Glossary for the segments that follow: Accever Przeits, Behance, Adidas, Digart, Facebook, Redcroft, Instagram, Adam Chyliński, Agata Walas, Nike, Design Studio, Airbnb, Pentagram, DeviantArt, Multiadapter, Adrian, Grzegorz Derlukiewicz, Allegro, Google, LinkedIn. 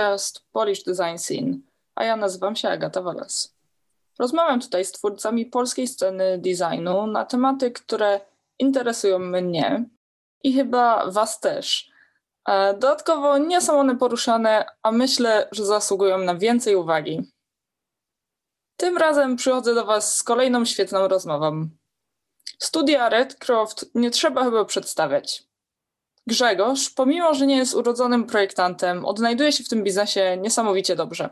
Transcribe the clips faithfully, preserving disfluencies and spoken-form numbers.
podcast Polish Design Scene, a ja nazywam się Agata Walas. Rozmawiam tutaj z twórcami polskiej sceny designu na tematy, które interesują mnie i chyba was też. Dodatkowo nie są one poruszane, a myślę, że zasługują na więcej uwagi. Tym razem przychodzę do was z kolejną świetną rozmową. Studia Redcroft nie trzeba chyba przedstawiać. Grzegorz, pomimo że nie jest urodzonym projektantem, odnajduje się w tym biznesie niesamowicie dobrze.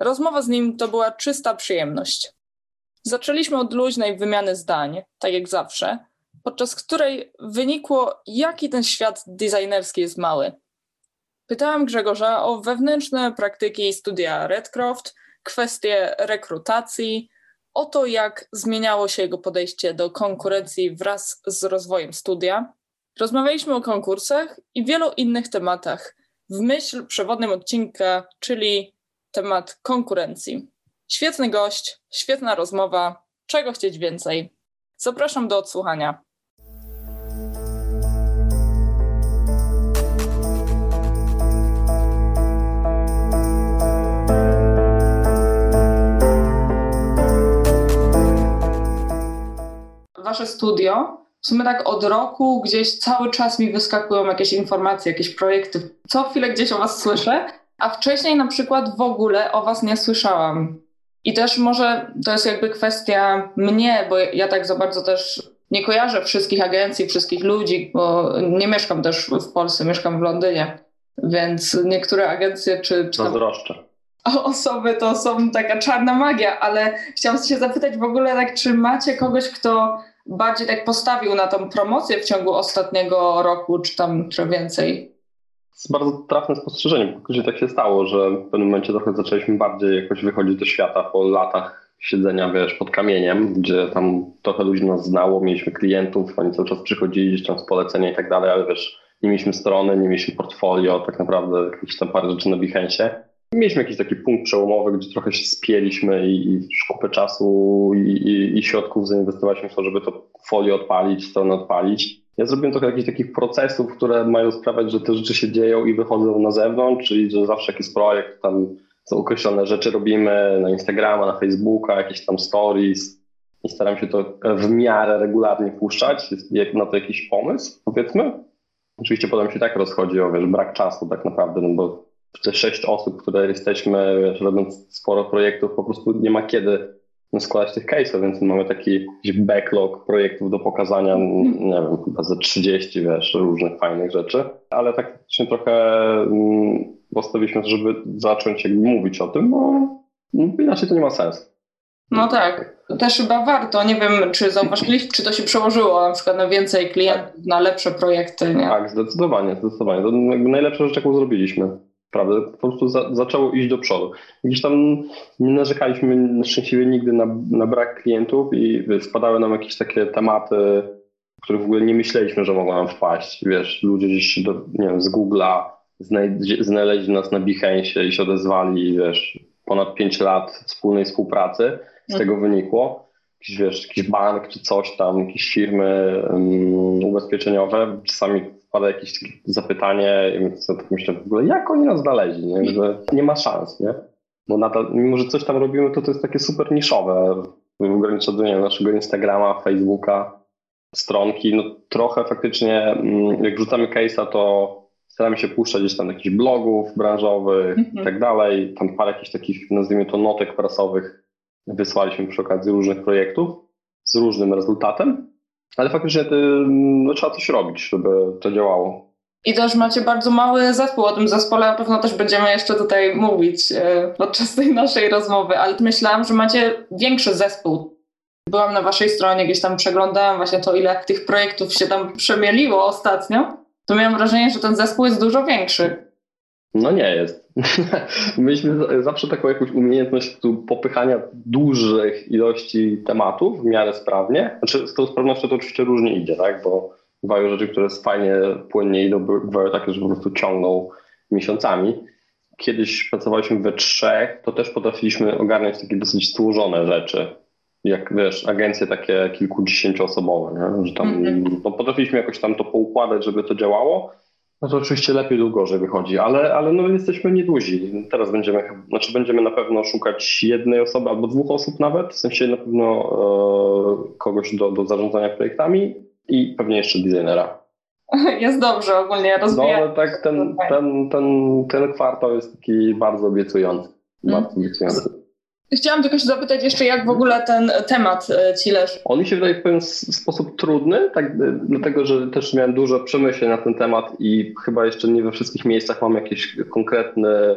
Rozmowa z nim to była czysta przyjemność. Zaczęliśmy od luźnej wymiany zdań, tak jak zawsze, podczas której wynikło, jaki ten świat designerski jest mały. Pytałam Grzegorza o wewnętrzne praktyki studia Redcroft, kwestie rekrutacji, o to, jak zmieniało się jego podejście do konkurencji wraz z rozwojem studia. Rozmawialiśmy o konkursach i wielu innych tematach w myśl przewodnim odcinka, czyli temat konkurencji. Świetny gość, świetna rozmowa, czego chcieć więcej. Zapraszam do odsłuchania. Wasze studio, w sumie tak od roku gdzieś cały czas mi wyskakują jakieś informacje, jakieś projekty. Co chwilę gdzieś o was słyszę, a wcześniej na przykład w ogóle o was nie słyszałam. I też może to jest jakby kwestia mnie, bo ja tak za bardzo też nie kojarzę wszystkich agencji, wszystkich ludzi, bo nie mieszkam też w Polsce, mieszkam w Londynie, więc niektóre agencje czy... czy Zazdroszczę. Osoby to są taka czarna magia, ale chciałam się zapytać w ogóle, tak, czy macie kogoś, kto bardziej tak postawił na tą promocję w ciągu ostatniego roku, czy tam czy więcej? To jest bardzo trafne spostrzeżenie, bo później tak się stało, że w pewnym momencie trochę zaczęliśmy bardziej jakoś wychodzić do świata po latach siedzenia, wiesz, pod kamieniem, gdzie tam trochę ludzi nas znało, mieliśmy klientów, oni cały czas przychodzili gdzieś tam z polecenia i tak dalej, ale wiesz, nie mieliśmy strony, nie mieliśmy portfolio, tak naprawdę jakieś tam parę rzeczy na Behance. Mieliśmy jakiś taki punkt przełomowy, gdzie trochę się spieliśmy i, i kupę czasu i, i, i środków zainwestowaliśmy w to, żeby to folio odpalić, stronę odpalić. Ja zrobiłem trochę jakichś takich procesów, które mają sprawiać, że te rzeczy się dzieją i wychodzą na zewnątrz, czyli że zawsze jakiś projekt, tam są określone rzeczy robimy na Instagrama, na Facebooka, jakieś tam stories i staram się to w miarę regularnie puszczać, jest na to jakiś pomysł, powiedzmy. Oczywiście potem się tak rozchodzi o wiesz, brak czasu tak naprawdę, no bo te sześć osób, które jesteśmy, wiesz, robiąc sporo projektów, po prostu nie ma kiedy składać tych case'ów, więc mamy taki backlog projektów do pokazania, nie wiem, chyba ze trzydzieści, wiesz, różnych fajnych rzeczy, ale tak się trochę postawiliśmy, żeby zacząć jakby mówić o tym, bo inaczej to nie ma sensu. No tak, też chyba warto, nie wiem, czy zauważyliście, czy to się przełożyło na przykład na więcej klientów, na lepsze projekty, nie? Tak, zdecydowanie, zdecydowanie, to jakby najlepsza rzecz, jaką zrobiliśmy. Prawda, po prostu za, zaczęło iść do przodu. Gdzieś tam nie narzekaliśmy szczęśliwie nigdy na, na brak klientów i wiesz, wpadały nam jakieś takie tematy, o których w ogóle nie myśleliśmy, że mogą nam wpaść. Wiesz, ludzie gdzieś do, nie wiem, z Google'a znaj- znaleźli nas na Behance i się odezwali, wiesz, ponad pięć lat wspólnej współpracy. Z tego mhm. wynikło. Jakiś, wiesz, jakiś bank czy coś tam, jakieś firmy um, ubezpieczeniowe, czasami pada jakieś zapytanie i myślę w ogóle, jak oni nas znaleźli, nie? Że nie ma szans, nie? Bo nadal, mimo że coś tam robimy, to to jest takie super niszowe w ograniczeniu naszego Instagrama, Facebooka, stronki, no trochę faktycznie, jak wrzucamy case'a, to staramy się puszczać gdzieś tam jakichś blogów branżowych i tak dalej, tam parę jakichś takich, nazwijmy to, notek prasowych wysłaliśmy przy okazji różnych projektów z różnym rezultatem. Ale faktycznie ty, no, trzeba coś robić, żeby to działało. I też macie bardzo mały zespół. O tym zespole na pewno też będziemy jeszcze tutaj mówić e, podczas tej naszej rozmowy, ale myślałam, że macie większy zespół. Byłam na waszej stronie, gdzieś tam przeglądałam właśnie to, ile tych projektów się tam przemieliło ostatnio, to miałam wrażenie, że ten zespół jest dużo większy. No nie jest. Mieliśmy zawsze taką jakąś umiejętność popychania dużych ilości tematów w miarę sprawnie. Znaczy z tą sprawnością to oczywiście różnie idzie, tak? Bo bywają rzeczy, które fajnie, płynnie idą, bywają takie, że po prostu ciągną miesiącami. Kiedyś pracowaliśmy we trzech, to też potrafiliśmy ogarniać takie dosyć złożone rzeczy. Jak wiesz, agencje takie kilkudziesięcioosobowe, nie? Że tam, mm-hmm. no, potrafiliśmy jakoś tam to poukładać, żeby to działało. No to oczywiście lepiej lub gorzej wychodzi, ale, ale no jesteśmy niedłuzi. Teraz będziemy, znaczy będziemy na pewno szukać jednej osoby albo dwóch osób nawet, w sensie na pewno e, kogoś do, do zarządzania projektami i pewnie jeszcze designera. Jest dobrze ogólnie, rozwijamy. No ale tak ten, ten, ten, ten kwartał jest taki bardzo obiecujący. Hmm. Bardzo obiecujący. Chciałam tylko się zapytać jeszcze, jak w ogóle ten temat ci leży? On mi się wydaje w pewien sposób trudny, tak, dlatego że też miałem dużo przemyśleń na ten temat i chyba jeszcze nie we wszystkich miejscach mam jakiś konkretny,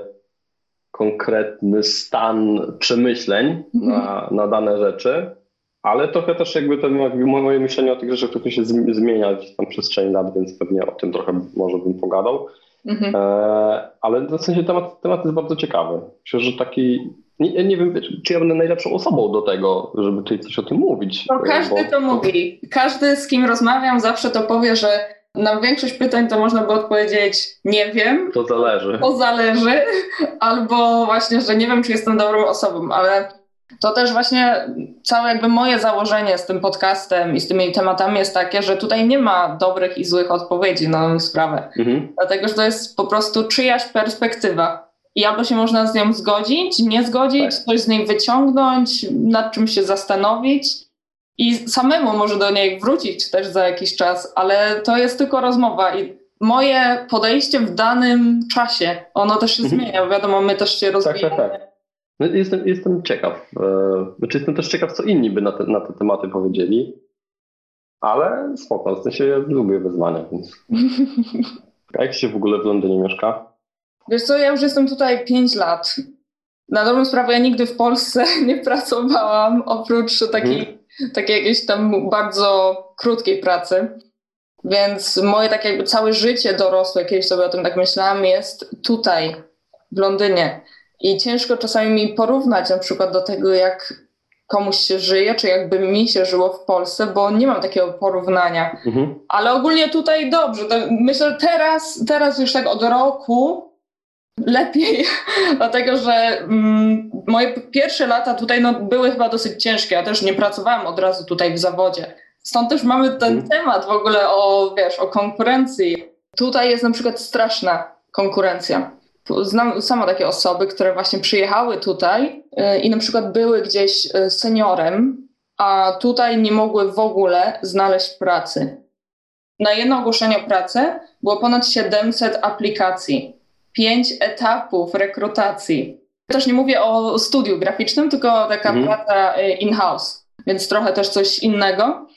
konkretny stan przemyśleń na, na dane rzeczy, ale trochę też jakby to moje myślenie o tych rzeczach trochę się zmienia gdzieś tam przez część lat, więc pewnie o tym trochę może bym pogadał. Mhm. Ale w sensie temat, temat jest bardzo ciekawy. Myślę, że taki, nie, nie wiem, czy ja będę najlepszą osobą do tego, żeby tutaj coś o tym mówić. No każdy bo... to mówi. Każdy, z kim rozmawiam, zawsze to powie, że na większość pytań to można by odpowiedzieć nie wiem. To zależy. To zależy. Albo właśnie, że nie wiem, czy jestem dobrą osobą, ale to też właśnie całe jakby moje założenie z tym podcastem i z tymi tematami jest takie, że tutaj nie ma dobrych i złych odpowiedzi na tę sprawę. Mhm. Dlatego, że to jest po prostu czyjaś perspektywa. I albo się można z nią zgodzić, nie zgodzić, tak. Coś z niej wyciągnąć, nad czym się zastanowić i samemu może do niej wrócić też za jakiś czas, ale to jest tylko rozmowa i moje podejście w danym czasie, ono też się mhm. zmienia, wiadomo, my też się rozwijamy. Tak, tak, tak. No, jestem, jestem ciekaw, znaczy jestem też ciekaw, co inni by na te, na te tematy powiedzieli, ale spoko, w sensie ja lubię wyzwania, więc... A jak się w ogóle w Londynie mieszka? Wiesz co, ja już jestem tutaj pięć lat. Na dobrą sprawę ja nigdy w Polsce nie pracowałam, oprócz takiej, mm. takiej jakiejś tam bardzo krótkiej pracy. Więc moje takie jakby całe życie dorosłe, kiedyś sobie o tym tak myślałam, jest tutaj, w Londynie. I ciężko czasami mi porównać na przykład do tego, jak komuś się żyje, czy jakby mi się żyło w Polsce, bo nie mam takiego porównania. Mm-hmm. Ale ogólnie tutaj dobrze. To myślę, że teraz, teraz już tak od roku... Lepiej, dlatego że mm, moje pierwsze lata tutaj no, były chyba dosyć ciężkie. Ja też nie pracowałam od razu tutaj w zawodzie. Stąd też mamy ten hmm. temat w ogóle o, wiesz, o konkurencji. Tutaj jest na przykład straszna konkurencja. Znam sama takie osoby, które właśnie przyjechały tutaj yy, i na przykład były gdzieś yy, seniorem, a tutaj nie mogły w ogóle znaleźć pracy. Na jedno ogłoszenie o pracę było ponad siedemset aplikacji. Pięć etapów rekrutacji. Też nie mówię o studiu graficznym, tylko taka mm. praca in-house, więc trochę też coś innego,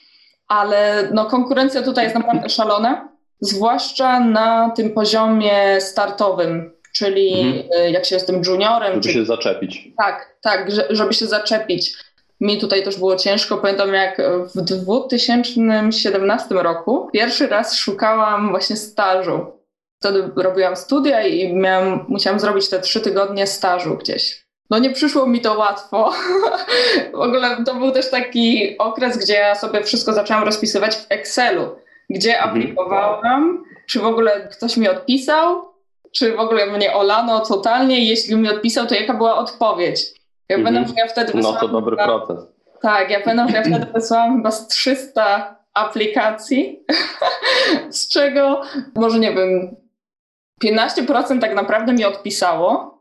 ale no, konkurencja tutaj jest naprawdę szalona, zwłaszcza na tym poziomie startowym, czyli mm. jak się jestem juniorem. Żeby czy... się zaczepić. Tak, tak, żeby się zaczepić. Mi tutaj też było ciężko. Pamiętam, jak w dwa tysiące siedemnastym roku pierwszy raz szukałam właśnie stażu. Wtedy robiłam studia i miałam, musiałam zrobić te trzy tygodnie stażu gdzieś. No nie przyszło mi to łatwo. W ogóle to był też taki okres, gdzie ja sobie wszystko zaczęłam rozpisywać w Excelu. Gdzie aplikowałam, czy w ogóle ktoś mi odpisał, czy w ogóle mnie olano totalnie. Jeśli mi odpisał, to jaka była odpowiedź. Ja pamiętam, mm-hmm. że ja wtedy wysłałam... No to dobry chyba, proces. Tak, ja pamiętam, że ja wtedy wysłałam chyba z trzysta aplikacji, z czego może nie wiem... piętnaście procent tak naprawdę mi odpisało.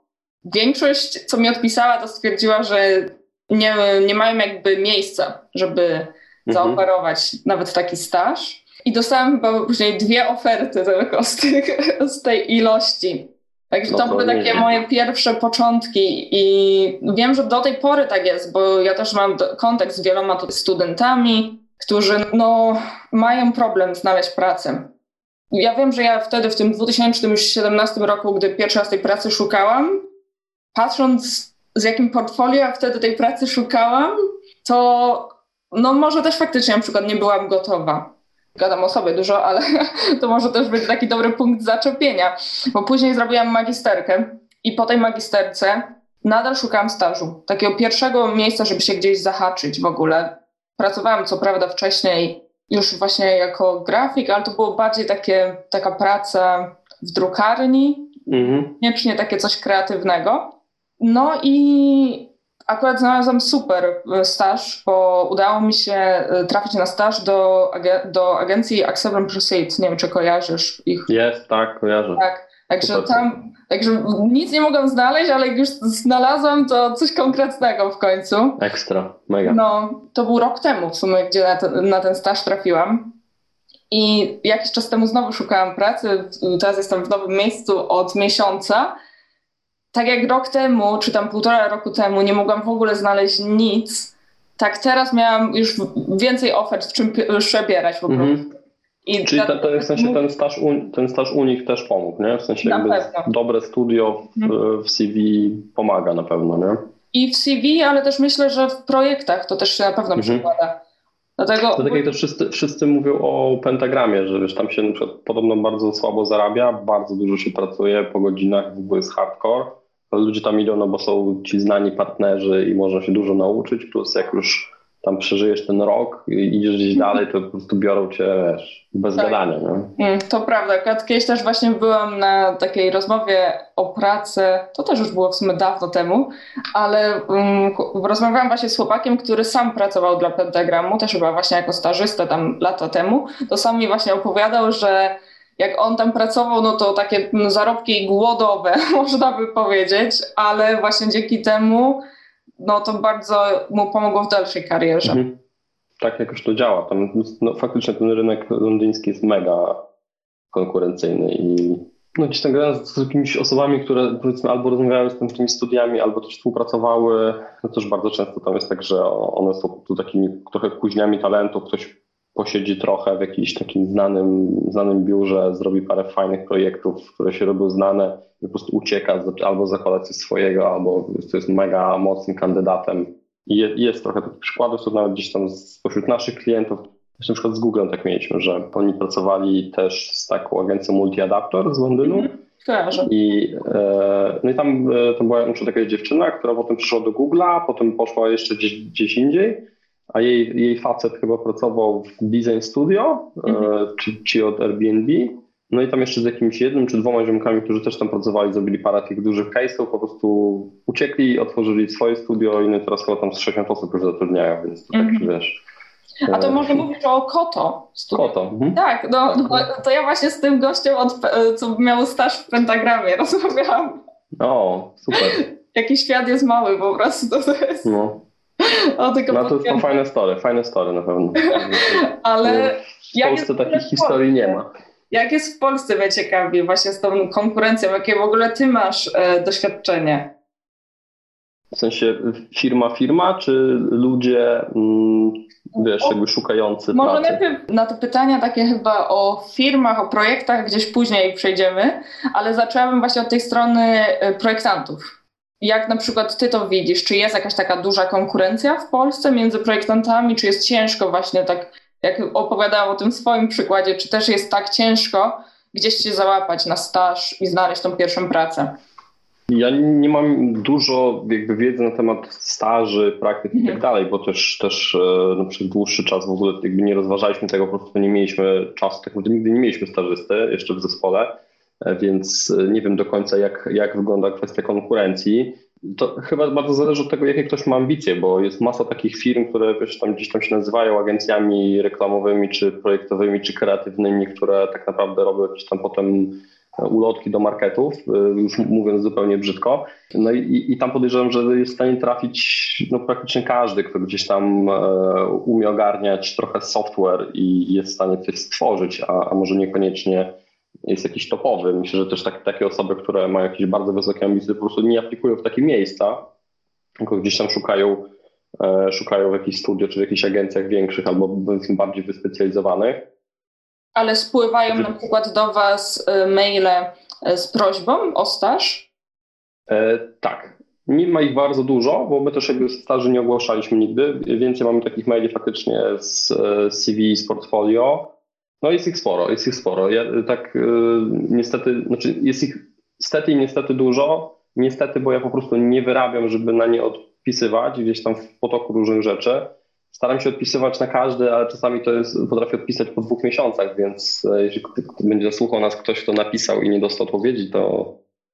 Większość, co mi odpisała, to stwierdziła, że nie, nie mają jakby miejsca, żeby mm-hmm. zaoferować nawet taki staż. I dostałam chyba później dwie oferty tylko z, tych, z tej ilości. Także no to, to były nie. takie moje pierwsze początki i wiem, że do tej pory tak jest, bo ja też mam kontakt z wieloma studentami, którzy no, mają problem znaleźć pracę. Ja wiem, że ja wtedy w tym dwa tysiące siedemnastym roku, gdy pierwszy raz tej pracy szukałam, patrząc z jakim portfolio ja wtedy tej pracy szukałam, to no może też faktycznie na przykład nie byłam gotowa. Gadam o sobie dużo, ale to może też być taki dobry punkt zaczepienia, bo później zrobiłam magisterkę i po tej magisterce nadal szukałam stażu, takiego pierwszego miejsca, żeby się gdzieś zahaczyć w ogóle. Pracowałam co prawda wcześniej już właśnie jako grafik, ale to było bardziej takie, taka praca w drukarni, niekoniecznie mm-hmm. takie coś kreatywnego. No i Akurat znalazłam super staż, bo udało mi się trafić na staż do, do agencji Accever Przeits. Nie wiem, czy kojarzysz ich. Jest, tak, kojarzę. Tak. Także tam, także nic nie mogłam znaleźć, ale jak już znalazłam, to coś konkretnego w końcu. Ekstra, mega. No, to był rok temu w sumie, gdzie na ten, na ten staż trafiłam. I jakiś czas temu znowu szukałam pracy, teraz jestem w nowym miejscu od miesiąca. Tak jak rok temu, czy tam półtora roku temu, nie mogłam w ogóle znaleźć nic, tak teraz miałam już więcej ofert, czym przebierać po prostu. Mm-hmm. I czyli ten, ten, w sensie ten staż, u, ten staż u nich też pomógł, nie? W sensie jakby dobre studio w, w C V pomaga na pewno, nie? I w C V, ale też myślę, że w projektach to też się na pewno mm-hmm. przekłada. Dlatego, Dlatego jak to wszyscy, wszyscy mówią o Pentagramie, że wiesz, tam się na przykład podobno bardzo słabo zarabia, bardzo dużo się pracuje po godzinach, w ogóle jest hardcore. Ludzie tam idą, no bo są ci znani partnerzy i można się dużo nauczyć, plus jak już tam przeżyjesz ten rok i idziesz gdzieś dalej, to po prostu biorą cię, wiesz, bez tak. gadania. Nie? To prawda. Kiedyś też właśnie byłam na takiej rozmowie o pracy, to też już było w sumie dawno temu, ale um, rozmawiałam właśnie z chłopakiem, który sam pracował dla Pentagramu, też chyba właśnie jako stażysta tam lata temu, to sam mi właśnie opowiadał, że jak on tam pracował, no to takie no, zarobki głodowe, można by powiedzieć, ale właśnie dzięki temu no to bardzo mu pomogło w dalszej karierze. Mhm. Tak jakoś to działa. Tam, no, faktycznie ten rynek londyński jest mega konkurencyjny i no, gdzieś tam grając z jakimiś osobami, które powiedzmy albo rozmawiały z tymi studiami, albo też współpracowały, no też bardzo często tam jest tak, że one są tu takimi trochę kuźniami talentu, ktoś posiedzi trochę w jakimś takim znanym, znanym biurze, zrobi parę fajnych projektów, które się robią znane i po prostu ucieka albo zakłada coś swojego, albo to jest mega mocnym kandydatem. I jest, jest trochę takich przykładów, to nawet gdzieś tam spośród naszych klientów, na przykład z Googlem tak mieliśmy, że oni pracowali też z taką agencją Multiadapter z Londynu. Mm-hmm. I, e, no i tam, tam była muszę, taka dziewczyna, która potem przyszła do Google'a, potem poszła jeszcze gdzieś, gdzieś indziej. A jej, jej facet chyba pracował w Design Studio, mhm. czy, czy od Airbnb. No i tam jeszcze z jakimś jednym czy dwoma ziomkami, którzy też tam pracowali, zrobili parę tych dużych case'ów, po prostu uciekli, otworzyli swoje studio i no teraz chyba tam z sześćdziesiąt osób już zatrudniają, więc to mhm. tak, wiesz... A to może mówisz o Koto. Studium. Koto. Mhm. Tak, no to ja właśnie z tym gościem, od, co miał staż w Pentagramie, rozmawiałam. O, super. Jaki świat jest mały po prostu, to jest... No. O, tylko no to jest fajne story, fajne story na pewno. Ale w Polsce takich w historii nie ma. Jak jest w Polsce, mnie ciekawi właśnie z tą konkurencją, jakie w ogóle ty masz e, doświadczenie? W sensie firma, firma, czy ludzie, mm, wiesz, o, jakby szukający może pracy? Może najpierw na te pytania takie chyba o firmach, o projektach gdzieś później przejdziemy, ale zaczęłabym właśnie od tej strony projektantów. Jak na przykład ty to widzisz? Czy jest jakaś taka duża konkurencja w Polsce między projektantami? Czy jest ciężko właśnie tak, jak opowiadałam o tym swoim przykładzie, czy też jest tak ciężko gdzieś się załapać na staż i znaleźć tą pierwszą pracę? Ja nie mam dużo jakby wiedzy na temat staży, praktyk i tak dalej, bo też, też no, przez dłuższy czas w ogóle jakby nie rozważaliśmy tego, po prostu nie mieliśmy czasu, tak naprawdę nigdy nie mieliśmy stażysty jeszcze w zespole. Więc nie wiem do końca, jak, jak wygląda kwestia konkurencji. To chyba bardzo zależy od tego, jakie ktoś ma ambicje, bo jest masa takich firm, które wiesz, tam gdzieś tam się nazywają agencjami reklamowymi, czy projektowymi, czy kreatywnymi, które tak naprawdę robią gdzieś tam potem ulotki do marketów, już mówiąc zupełnie brzydko. No i, i tam podejrzewam, że jest w stanie trafić no, praktycznie każdy, kto gdzieś tam e, umie ogarniać trochę software i jest w stanie coś stworzyć, a, a może niekoniecznie jest jakiś topowy. Myślę, że też tak, takie osoby, które mają jakieś bardzo wysokie ambicje, po prostu nie aplikują w takie miejsca, tylko gdzieś tam szukają, e, szukają w jakichś studio, czy w jakichś agencjach większych albo bardziej wyspecjalizowanych. Ale spływają na przykład do was maile z prośbą o staż? E, tak. Nie ma ich bardzo dużo, bo my też jakby staży nie ogłaszaliśmy nigdy. Więcej mamy takich maili faktycznie z, z C V, z portfolio. No jest ich sporo, jest ich sporo. Ja, tak yy, niestety, znaczy jest ich stety i niestety dużo. Niestety, bo ja po prostu nie wyrabiam, żeby na nie odpisywać gdzieś tam w potoku różnych rzeczy. Staram się odpisywać na każdy, ale czasami to jest, potrafię odpisać po dwóch miesiącach, więc yy, jeśli będzie słuchał nas ktoś, kto napisał i nie dostał odpowiedzi, to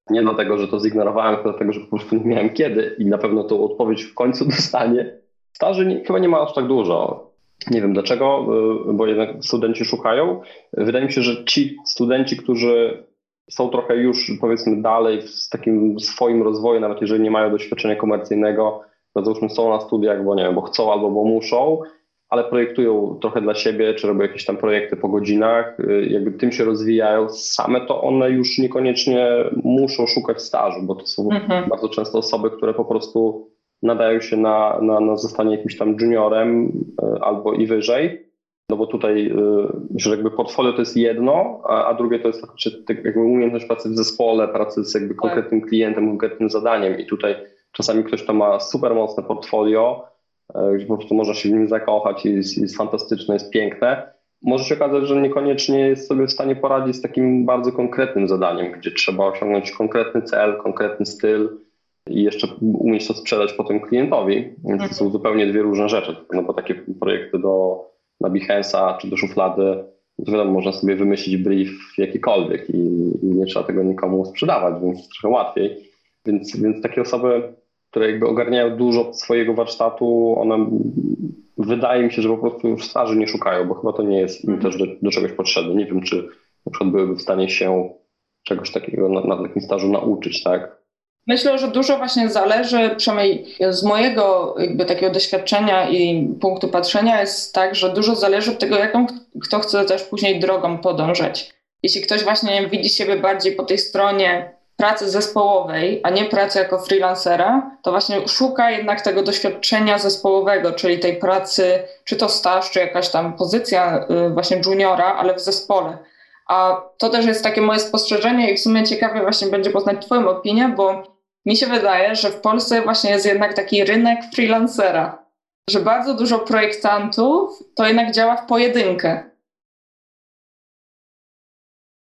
Nie dlatego, że to zignorowałem, tylko dlatego, że po prostu nie miałem kiedy i na pewno tą odpowiedź w końcu dostanie. Staży nie, chyba nie ma aż tak dużo. Nie wiem dlaczego, bo jednak studenci szukają. Wydaje mi się, że ci studenci, którzy są trochę już powiedzmy dalej w takim swoim rozwoju, nawet jeżeli nie mają doświadczenia komercyjnego, to załóżmy są na studiach, bo nie wiem, bo chcą albo bo muszą, ale projektują trochę dla siebie, czy robią jakieś tam projekty po godzinach, jakby tym się rozwijają same, to one już niekoniecznie muszą szukać stażu, bo to są mhm. bardzo często osoby, które po prostu nadają się na, na, na zostanie jakimś tam juniorem albo i wyżej, no bo tutaj że jakby portfolio to jest jedno, a, a drugie to jest jakby umiejętność pracy w zespole, pracy z jakby konkretnym klientem, konkretnym zadaniem i tutaj czasami ktoś, kto ma super mocne portfolio, gdzie po prostu można się w nim zakochać i jest, jest fantastyczne, jest piękne, może się okazać, że niekoniecznie jest sobie w stanie poradzić z takim bardzo konkretnym zadaniem, gdzie trzeba osiągnąć konkretny cel, konkretny styl i jeszcze umieć to sprzedać potem klientowi. Więc to są zupełnie dwie różne rzeczy, no bo takie projekty do, na Behance'a czy do szuflady, to wiadomo, można sobie wymyślić brief jakikolwiek i, i nie trzeba tego nikomu sprzedawać, więc jest trochę łatwiej. Więc, więc takie osoby, które jakby ogarniają dużo swojego warsztatu, one wydaje mi się, że po prostu już staży nie szukają, bo chyba to nie jest im też do, do czegoś potrzebne. Nie wiem, czy na przykład byłyby w stanie się czegoś takiego na, na takim stażu nauczyć, tak? Myślę, że dużo właśnie zależy, przynajmniej z mojego jakby takiego doświadczenia i punktu patrzenia jest tak, że dużo zależy od tego, jaką kto chce też później drogą podążać. Jeśli ktoś właśnie widzi siebie bardziej po tej stronie pracy zespołowej, a nie pracy jako freelancera, to właśnie szuka jednak tego doświadczenia zespołowego, czyli tej pracy, czy to staż, czy jakaś tam pozycja właśnie juniora, ale w zespole. A to też jest takie moje spostrzeżenie i w sumie ciekawie właśnie będzie poznać twoją opinię, bo mi się wydaje, że w Polsce właśnie jest jednak taki rynek freelancera, że bardzo dużo projektantów to jednak działa w pojedynkę.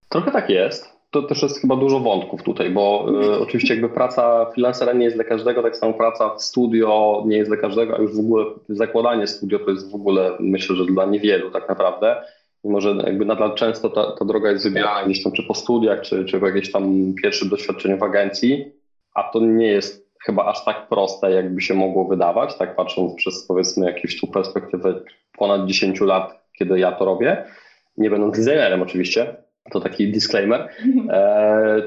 Trochę tak jest. To też jest chyba dużo wątków tutaj, bo y, oczywiście jakby praca freelancera nie jest dla każdego, tak samo praca w studio nie jest dla każdego, a już w ogóle zakładanie studio to jest w ogóle, myślę, że dla niewielu tak naprawdę. Mimo że jakby nadal często ta, ta droga jest wybierana gdzieś tam czy po studiach, czy, czy w jakimś tam pierwszym doświadczeniu w agencji, a to nie jest chyba aż tak proste, jakby się mogło wydawać, tak patrząc przez powiedzmy jakąś tu perspektywę ponad dziesięć lat, kiedy ja to robię, nie będąc designerem oczywiście, to taki disclaimer. E,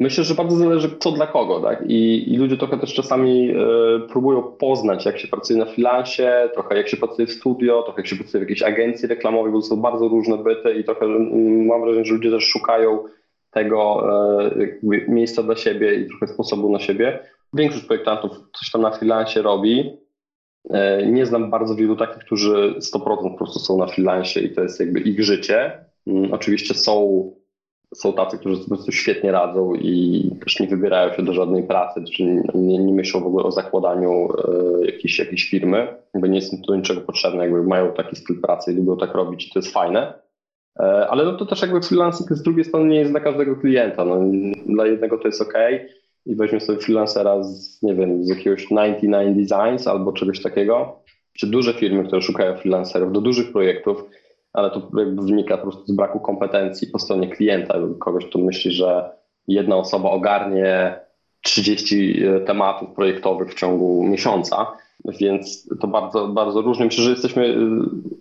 myślę, że bardzo zależy co dla kogo, tak? I, i ludzie trochę też czasami e, próbują poznać, jak się pracuje na freelancie, trochę jak się pracuje w studio, trochę jak się pracuje w jakiejś agencji reklamowej, bo to są bardzo różne byty i trochę mam wrażenie, że ludzie też szukają tego e, jakby miejsca dla siebie i trochę sposobu na siebie. Większość projektantów coś tam na freelancie robi. E, nie znam bardzo wielu takich, którzy sto procent po prostu są na freelancie i to jest jakby ich życie. Oczywiście są, są tacy, którzy po prostu świetnie radzą i też nie wybierają się do żadnej pracy, czyli nie, nie myślą w ogóle o zakładaniu y, jakiejś, jakiejś firmy, jakby nie jest im to niczego potrzebne, jakby mają taki styl pracy i lubią tak robić i to jest fajne, y, ale no to też jakby freelancing z drugiej strony nie jest dla każdego klienta, no, dla jednego to jest ok i weźmy sobie freelancera z, nie wiem, z jakiegoś dziewięćdziesiąt dziewięć Designs albo czegoś takiego, czy duże firmy, które szukają freelancerów do dużych projektów, ale to jakby wynika po prostu z braku kompetencji po stronie klienta, kogoś, kto myśli, że jedna osoba ogarnie trzydzieści tematów projektowych w ciągu miesiąca, więc to bardzo, bardzo różnie. Myślę, że jesteśmy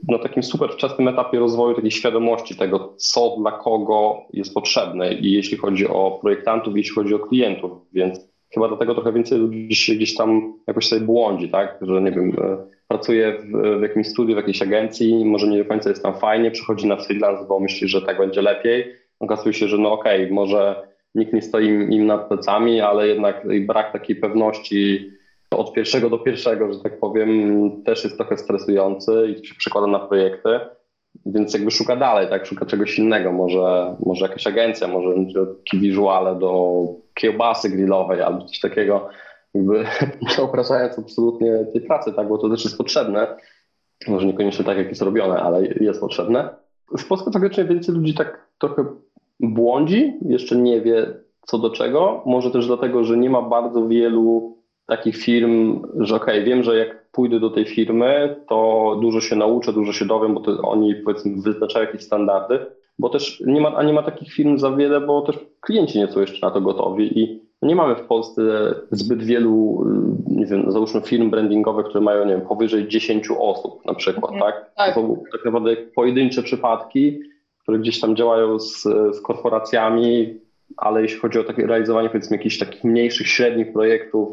na takim super wczesnym etapie rozwoju takiej świadomości tego, co dla kogo jest potrzebne i jeśli chodzi o projektantów, i jeśli chodzi o klientów, więc chyba dlatego trochę więcej ludzi się gdzieś tam jakoś sobie błądzi, tak, że nie wiem, pracuje w, w jakimś studiu, w jakiejś agencji, może nie do końca jest tam fajnie, przychodzi na freelance, bo myśli, że tak będzie lepiej. Okazuje się, że no okej, okay, może nikt nie stoi im, im nad plecami, ale jednak brak takiej pewności od pierwszego do pierwszego, że tak powiem, też jest trochę stresujący i się przekłada na projekty, więc jakby szuka dalej, tak, szuka czegoś innego, może, może jakaś agencja, może od wizuale do kiełbasy grillowej albo coś takiego, jakby nie opraszając absolutnie tej pracy, tak, bo to też jest potrzebne, może niekoniecznie tak jak jest robione, ale jest potrzebne. W Polsce faktycznie więcej ludzi tak trochę błądzi, jeszcze nie wie co do czego, może też dlatego, że nie ma bardzo wielu takich firm, że okej, okay, wiem, że jak pójdę do tej firmy, to dużo się nauczę, dużo się dowiem, bo to oni powiedzmy wyznaczają jakieś standardy, bo też nie ma, a nie ma takich firm za wiele, bo też klienci nie są jeszcze na to gotowi i nie mamy w Polsce zbyt wielu, nie wiem, załóżmy firm brandingowych, które mają, nie wiem, powyżej dziesięciu osób na przykład, mhm, tak? tak? To są tak naprawdę pojedyncze przypadki, które gdzieś tam działają z, z korporacjami, ale jeśli chodzi o takie realizowanie, powiedzmy, jakichś takich mniejszych, średnich projektów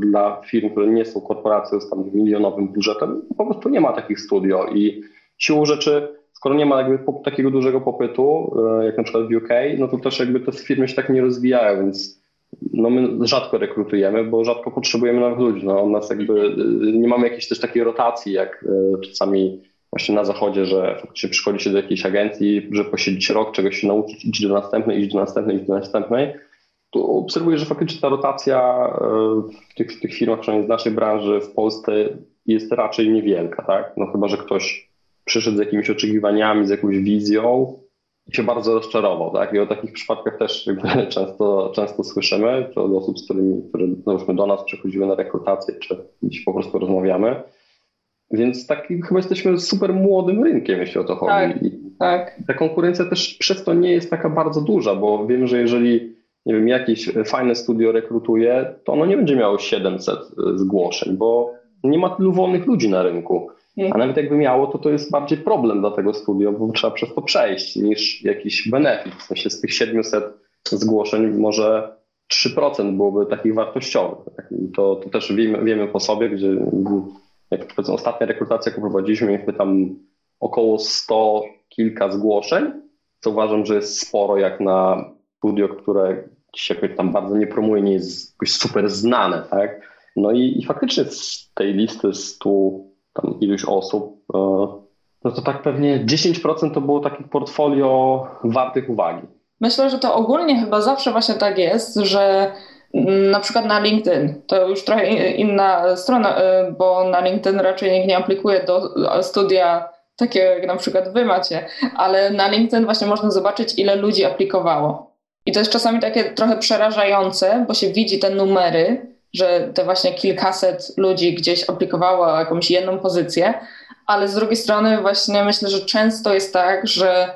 dla firm, które nie są korporacją z tam milionowym budżetem, po prostu nie ma takich studio i siłą rzeczy, skoro nie ma jakby takiego dużego popytu, jak na przykład w U K, no to też jakby te firmy się tak nie rozwijają, więc no my rzadko rekrutujemy, bo rzadko potrzebujemy nowych ludzi. No, u nas jakby nie mamy jakiejś też takiej rotacji, jak czasami właśnie na zachodzie, że faktycznie przychodzi się do jakiejś agencji, że posiedzieć rok, czegoś się nauczyć, iść do następnej, iść do następnej, iść do następnej. Tu obserwuję, że faktycznie ta rotacja w tych, w tych firmach, przynajmniej z naszej branży w Polsce, jest raczej niewielka, tak? No chyba że ktoś przyszedł z jakimiś oczekiwaniami, z jakąś wizją i się bardzo rozczarował, tak? I o takich przypadkach też jakby często, często słyszymy, czy od osób, z którymi, które załóżmy do nas przychodziły na rekrutację, czy gdzieś po prostu rozmawiamy. Więc taki, chyba jesteśmy super młodym rynkiem, jeśli o to chodzi. Tak, tak. Ta konkurencja też przez to nie jest taka bardzo duża, bo wiem, że jeżeli, nie wiem, jakieś fajne studio rekrutuje, to ono nie będzie miało siedemset zgłoszeń, bo nie ma tylu wolnych ludzi na rynku. A nawet jakby miało, to to jest bardziej problem dla tego studio, bo trzeba przez to przejść, niż jakiś benefit. W sensie z tych siedmiuset zgłoszeń może trzy procent byłoby takich wartościowych. To, to też wiemy, wiemy po sobie, gdzie jak powiedzmy, ostatnia rekrutacja, jaką prowadziliśmy, mieliśmy tam około sto kilka zgłoszeń, co uważam, że jest sporo jak na studio, które się tam bardzo nie promuje, nie jest jakoś super znane, tak? No i, i faktycznie z tej listy stu tam iluś osób, no to tak pewnie dziesięć procent to było takich portfolio wartych uwagi. Myślę, że to ogólnie chyba zawsze właśnie tak jest, że na przykład na LinkedIn, to już trochę inna strona, bo na LinkedIn raczej nikt nie aplikuje do studia takiego, jak na przykład wy macie, ale na LinkedIn właśnie można zobaczyć, ile ludzi aplikowało. I to jest czasami takie trochę przerażające, bo się widzi te numery, że te właśnie kilkaset ludzi gdzieś aplikowało jakąś jedną pozycję, ale z drugiej strony właśnie myślę, że często jest tak, że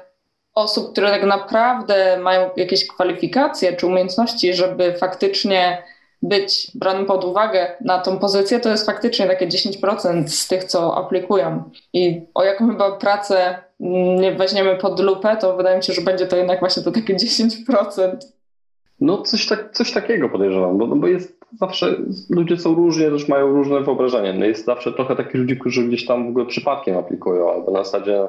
osób, które tak naprawdę mają jakieś kwalifikacje czy umiejętności, żeby faktycznie być brane pod uwagę na tą pozycję, to jest faktycznie takie dziesięć procent z tych, co aplikują. I o jaką chyba pracę nie weźmiemy pod lupę, to wydaje mi się, że będzie to jednak właśnie to takie dziesięć procent. No coś, tak, coś takiego podejrzewam, bo, bo jest zawsze, ludzie są różni, też mają różne wyobrażenie. No jest zawsze trochę takich ludzi, którzy gdzieś tam w ogóle przypadkiem aplikują, albo na zasadzie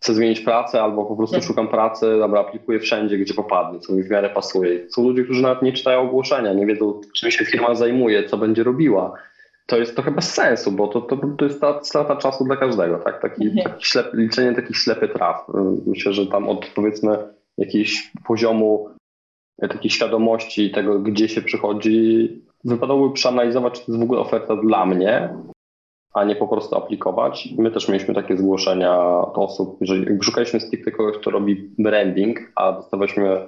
chcę zmienić pracę, albo po prostu szukam pracy, dobra, aplikuję wszędzie, gdzie popadnę, co mi w miarę pasuje. Są ludzie, którzy nawet nie czytają ogłoszenia, nie wiedzą, czym się firma zajmuje, co będzie robiła. To jest trochę bez sensu, bo to, to, to jest ta strata czasu dla każdego, tak? Taki, mhm. taki ślep, liczenie takich ślepych traf. Myślę, że tam od powiedzmy jakiegoś poziomu takiej świadomości tego, gdzie się przychodzi, wypadałoby przeanalizować, czy to jest w ogóle oferta dla mnie, a nie po prostu aplikować. My też mieliśmy takie zgłoszenia od osób, że szukaliśmy stricte kogoś, kto robi branding, a dostawaliśmy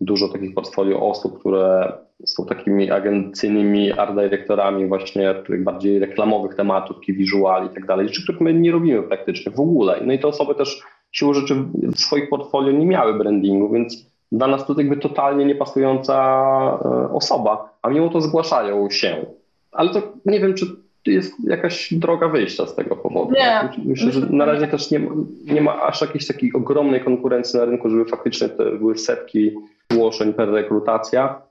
dużo takich portfolio osób, które są takimi agencyjnymi art dyrektorami właśnie bardziej reklamowych tematów, wizual i tak dalej, rzeczy, których my nie robimy praktycznie w ogóle. No i te osoby też siłą rzeczy w swoich portfolio nie miały brandingu, więc dla nas to jakby totalnie niepasująca osoba, a mimo to zgłaszają się. Ale to nie wiem, czy jest jakaś droga wyjścia z tego powodu. Nie. Myślę, że na razie też nie ma, nie ma aż jakiejś takiej ogromnej konkurencji na rynku, żeby faktycznie to były setki zgłoszeń per rekrutacja.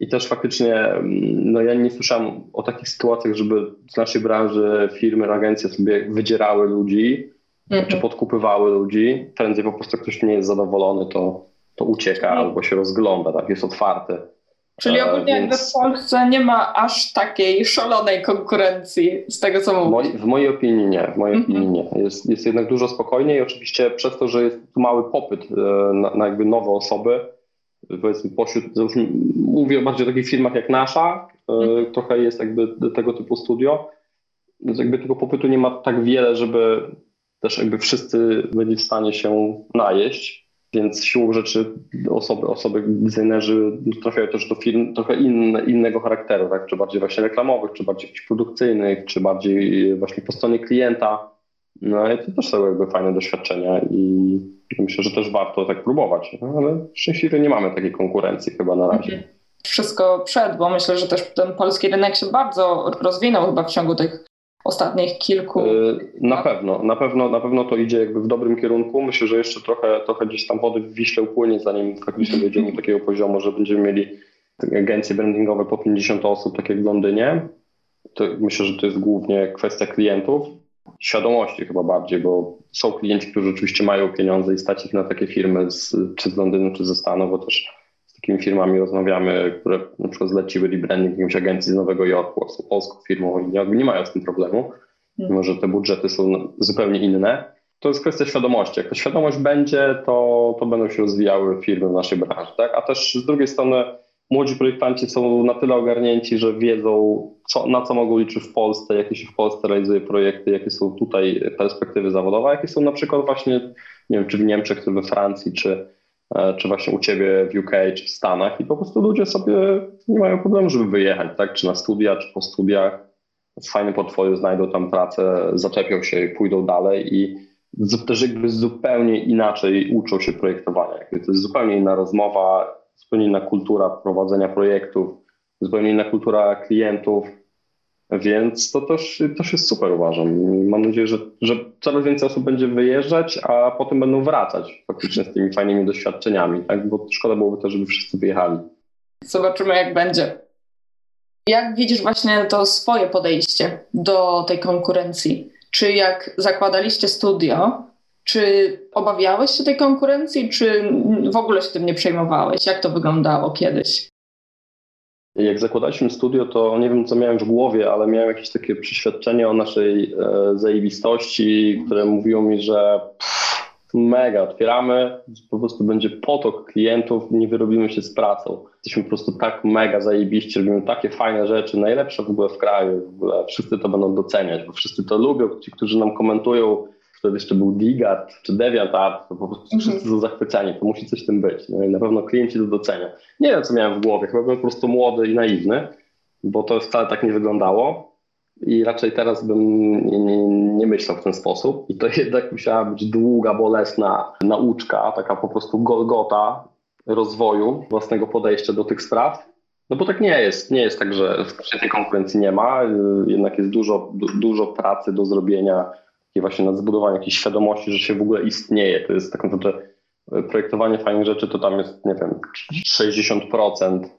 I też faktycznie, no ja nie słyszałem o takich sytuacjach, żeby z naszej branży firmy, agencje sobie wydzierały ludzi, mm-hmm. czy podkupywały ludzi. Prędzej po prostu ktoś nie jest zadowolony, to, to ucieka mm. albo się rozgląda, tak, jest otwarty. Czyli ogólnie jakby w Polsce nie ma aż takiej szalonej konkurencji z tego, co mówisz. W mojej opinii nie. W mojej mm-hmm. opinii nie. Jest, jest jednak dużo spokojniej. Oczywiście przez to, że jest mały popyt na, na jakby nowe osoby, powiedzmy pośród, mówię bardziej o takich firmach jak nasza, mm. trochę jest jakby tego typu studio, więc jakby tego popytu nie ma tak wiele, żeby też jakby wszyscy byli w stanie się najeść. Więc siłą rzeczy osoby, osoby designerzy trafiają też do firm trochę inne, innego charakteru, tak? Czy bardziej właśnie reklamowych, czy bardziej produkcyjnych, czy bardziej właśnie po stronie klienta. No i to też są jakby fajne doświadczenia i myślę, że też warto tak próbować, no, ale szczęśliwie nie mamy takiej konkurencji chyba na razie. Wszystko przed, bo myślę, że też ten polski rynek się bardzo rozwinął chyba w ciągu tych ostatnich kilku... Na pewno, na pewno, na pewno to idzie jakby w dobrym kierunku. Myślę, że jeszcze trochę, trochę gdzieś tam wody w Wiśle upłynie, zanim faktycznie dojdziemy do takiego poziomu, że będziemy mieli agencje brandingowe po pięćdziesiąt osób, tak jak w Londynie. To myślę, że to jest głównie kwestia klientów, świadomości chyba bardziej, bo są klienci, którzy oczywiście mają pieniądze i stać ich na takie firmy z, czy z Londynu, czy ze Stanów, bo też z takimi firmami rozmawiamy, które na przykład zleciły rebranding jakiejś agencji z Nowego Jorku, są polską firmą i nie, nie mają z tym problemu, mimo że te budżety są zupełnie inne. To jest kwestia świadomości. Jak ta świadomość będzie, to, to będą się rozwijały firmy w naszej branży, tak? A też z drugiej strony młodzi projektanci są na tyle ogarnięci, że wiedzą, co, na co mogą liczyć w Polsce, jakie się w Polsce realizuje projekty, jakie są tutaj perspektywy zawodowe, jakie są na przykład właśnie, nie wiem, czy w Niemczech, czy we Francji, czy, czy właśnie u Ciebie w U K, czy w Stanach. I po prostu ludzie sobie nie mają problemu, żeby wyjechać, tak? Czy na studia, czy po studiach. Z fajnym portfolio znajdą tam pracę, zaczepią się i pójdą dalej. I też jakby zupełnie inaczej uczą się projektowania. Jakby to jest zupełnie inna rozmowa, zupełnie inna kultura prowadzenia projektów, zupełnie inna kultura klientów, więc to też, też jest super, uważam. I mam nadzieję, że, że coraz więcej osób będzie wyjeżdżać, a potem będą wracać faktycznie z tymi fajnymi doświadczeniami, tak? Bo szkoda byłoby też, żeby wszyscy wyjechali. Zobaczymy, jak będzie. Jak widzisz właśnie to swoje podejście do tej konkurencji? Czy jak zakładaliście studio, czy obawiałeś się tej konkurencji, czy w ogóle się tym nie przejmowałeś? Jak to wyglądało kiedyś? Jak zakładaliśmy studio, to nie wiem, co miałem w głowie, ale miałem jakieś takie przeświadczenie o naszej e, zajebistości, które mówiło mi, że pff, mega, otwieramy, po prostu będzie potok klientów, nie wyrobimy się z pracą. Jesteśmy po prostu tak mega zajebiści, robimy takie fajne rzeczy, najlepsze w ogóle w kraju, w ogóle wszyscy to będą doceniać, bo wszyscy to lubią, ci, którzy nam komentują. Wtedy jeszcze był Digart czy DeviantArt, to po prostu wszyscy są zachwyceni, to musi coś w tym być. No i na pewno klienci to docenią. Nie wiem, co miałem w głowie, chyba byłem po prostu młody i naiwny, bo to wcale tak nie wyglądało i raczej teraz bym nie, nie, nie myślał w ten sposób. I to jednak musiała być długa, bolesna nauczka, taka po prostu golgota rozwoju własnego podejścia do tych spraw. No bo tak nie jest. Nie jest tak, że tej konkurencji nie ma, jednak jest dużo, du, dużo pracy do zrobienia, i właśnie na zbudowanie jakiejś świadomości, że się w ogóle istnieje. To jest tak naprawdę projektowanie fajnych rzeczy, to tam jest, nie wiem, sześćdziesiąt procent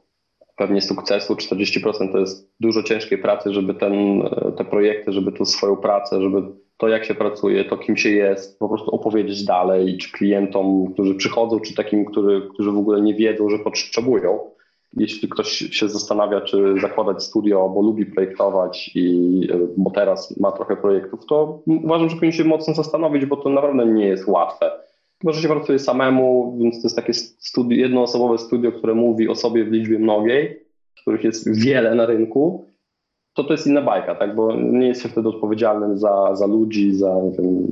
pewnie sukcesu, czterdzieści procent to jest dużo ciężkiej pracy, żeby ten, te projekty, żeby tą swoją pracę, żeby to, jak się pracuje, to kim się jest, po prostu opowiedzieć dalej, czy klientom, którzy przychodzą, czy takim, który, którzy w ogóle nie wiedzą, że potrzebują. Jeśli ktoś się zastanawia, czy zakładać studio, bo lubi projektować i bo teraz ma trochę projektów, to uważam, że powinien się mocno zastanowić, bo to naprawdę nie jest łatwe. Chyba, że się pracuje samemu, więc to jest takie studio, jednoosobowe studio, które mówi o sobie w liczbie mnogiej, których jest wiele na rynku, to to jest inna bajka, tak? Bo nie jest się wtedy odpowiedzialnym za, za ludzi, za, nie wiem,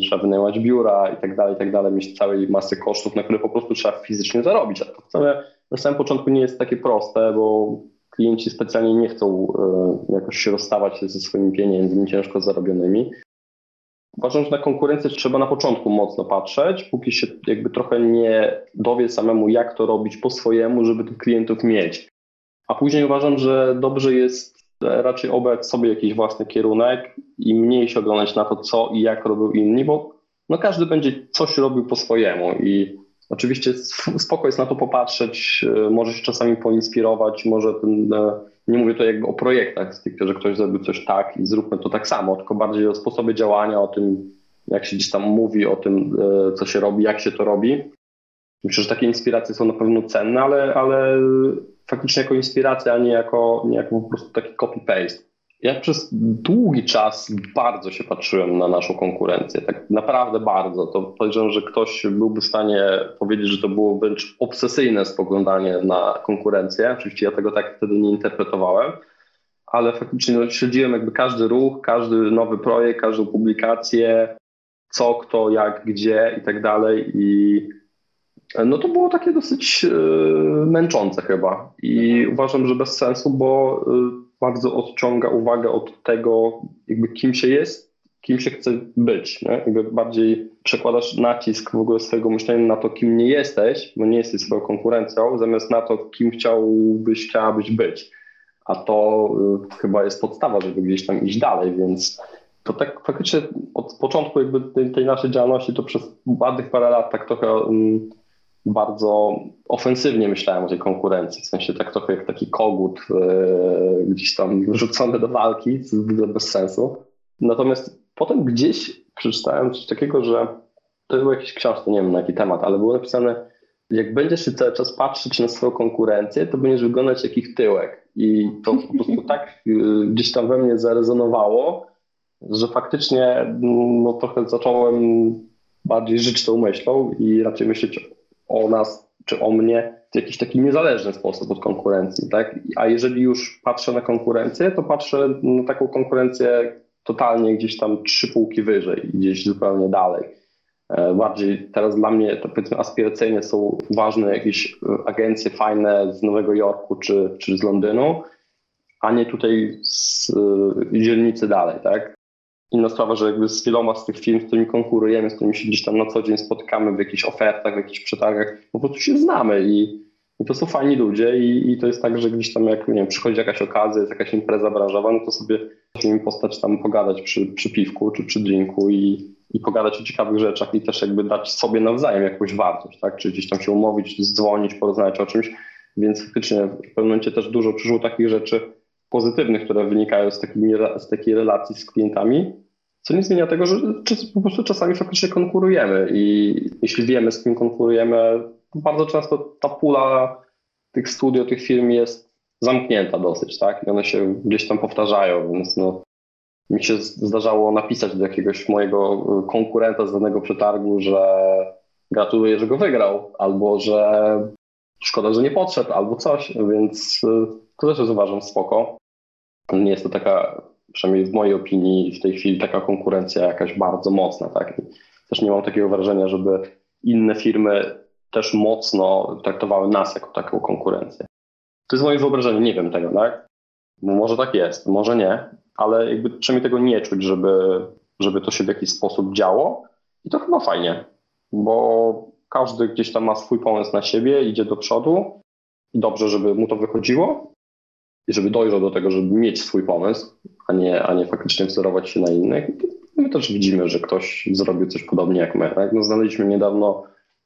trzeba wynajmować biura i tak dalej, i tak dalej, mieć całej masy kosztów, na które po prostu trzeba fizycznie zarobić, a to wcale na samym początku nie jest takie proste, bo klienci specjalnie nie chcą y, jakoś się rozstawać ze swoimi pieniędzmi ciężko zarobionymi. Uważam, że na konkurencję trzeba na początku mocno patrzeć, póki się jakby trochę nie dowie samemu, jak to robić po swojemu, żeby tych klientów mieć. A później uważam, że dobrze jest raczej obrać sobie jakiś własny kierunek i mniej się oglądać na to, co i jak robią inni, bo no każdy będzie coś robił po swojemu i oczywiście spoko jest na to popatrzeć, może się czasami poinspirować, może ten, nie mówię tutaj jakby o projektach stricte, że ktoś zrobił coś tak i zróbmy to tak samo, tylko bardziej o sposobie działania, o tym, jak się gdzieś tam mówi, o tym, co się robi, jak się to robi. Myślę, że takie inspiracje są na pewno cenne, ale, ale faktycznie jako inspiracja, a nie jako, nie jako po prostu taki copy-paste. Ja przez długi czas bardzo się patrzyłem na naszą konkurencję, tak naprawdę bardzo. To powiedziałem, że ktoś byłby w stanie powiedzieć, że to było wręcz obsesyjne spoglądanie na konkurencję. Oczywiście ja tego tak wtedy nie interpretowałem, ale faktycznie no, śledziłem jakby każdy ruch, każdy nowy projekt, każdą publikację, co, kto, jak, gdzie i tak dalej. I no to było takie dosyć yy, męczące chyba i mhm. uważam, że bez sensu, bo... Yy, bardzo odciąga uwagę od tego, jakby kim się jest, kim się chce być. Nie? Jakby bardziej przekładasz nacisk w ogóle swojego myślenia na to, kim nie jesteś, bo nie jesteś swoją konkurencją, zamiast na to, kim chciałbyś, chciałabyś być. A to y, chyba jest podstawa, żeby gdzieś tam iść dalej, więc to tak faktycznie od początku jakby tej, tej naszej działalności to przez ładnych parę lat tak trochę mm, bardzo ofensywnie myślałem o tej konkurencji, w sensie tak trochę jak taki kogut y, gdzieś tam rzucony do walki, bez sensu. Natomiast potem gdzieś przeczytałem coś takiego, że to był jakiś książce, nie wiem na jaki temat, ale było napisane, jak będziesz się cały czas patrzeć na swoją konkurencję, to będziesz wyglądać jak ich tyłek. I to po prostu tak y, gdzieś tam we mnie zarezonowało, że faktycznie no, trochę zacząłem bardziej żyć tą myślą i raczej myśleć o nas czy o mnie w jakiś taki niezależny sposób od konkurencji. Tak? A jeżeli już patrzę na konkurencję, to patrzę na taką konkurencję totalnie gdzieś tam trzy półki wyżej, gdzieś zupełnie dalej. Bardziej teraz dla mnie to, powiedzmy, aspiracyjnie są ważne jakieś agencje fajne z Nowego Jorku czy, czy z Londynu, a nie tutaj z y, dzielnicy dalej, tak? Inna sprawa, że jakby z wieloma z tych firm, z którymi konkurujemy, z którymi się gdzieś tam na co dzień spotykamy w jakichś ofertach, w jakichś przetargach, po prostu się znamy i, i to są fajni ludzie i, i to jest tak, że gdzieś tam jak, nie wiem, przychodzi jakaś okazja, jest jakaś impreza branżowa, no to sobie musimy postać tam pogadać przy, przy piwku czy przy drinku i, i pogadać o ciekawych rzeczach i też jakby dać sobie nawzajem jakąś wartość, tak? Czy gdzieś tam się umówić, dzwonić, porozmawiać o czymś, więc faktycznie w pewnym momencie też dużo przyszło takich rzeczy pozytywnych, które wynikają z, takimi, z takiej relacji z klientami, co nie zmienia tego, że po prostu czasami faktycznie konkurujemy i jeśli wiemy, z kim konkurujemy, to bardzo często ta pula tych studio, tych firm jest zamknięta dosyć, tak? I one się gdzieś tam powtarzają, więc no, mi się zdarzało napisać do jakiegoś mojego konkurenta z danego przetargu, że gratuluję, że go wygrał, albo że szkoda, że nie podszedł, albo coś, więc to też jest, uważam, spoko. Nie jest to taka, przynajmniej w mojej opinii, w tej chwili taka konkurencja jakaś bardzo mocna, tak? Też nie mam takiego wrażenia, żeby inne firmy też mocno traktowały nas jako taką konkurencję. To jest moje wyobrażenie, nie wiem tego, tak? Może tak jest, może nie, ale jakby przynajmniej tego nie czuć, żeby, żeby to się w jakiś sposób działo i to chyba fajnie, bo każdy gdzieś tam ma swój pomysł na siebie, idzie do przodu i dobrze, żeby mu to wychodziło i żeby dojrzał do tego, żeby mieć swój pomysł, a nie, a nie faktycznie wzorować się na innych. My też widzimy, że ktoś zrobił coś podobnie jak my. No, znaleźliśmy niedawno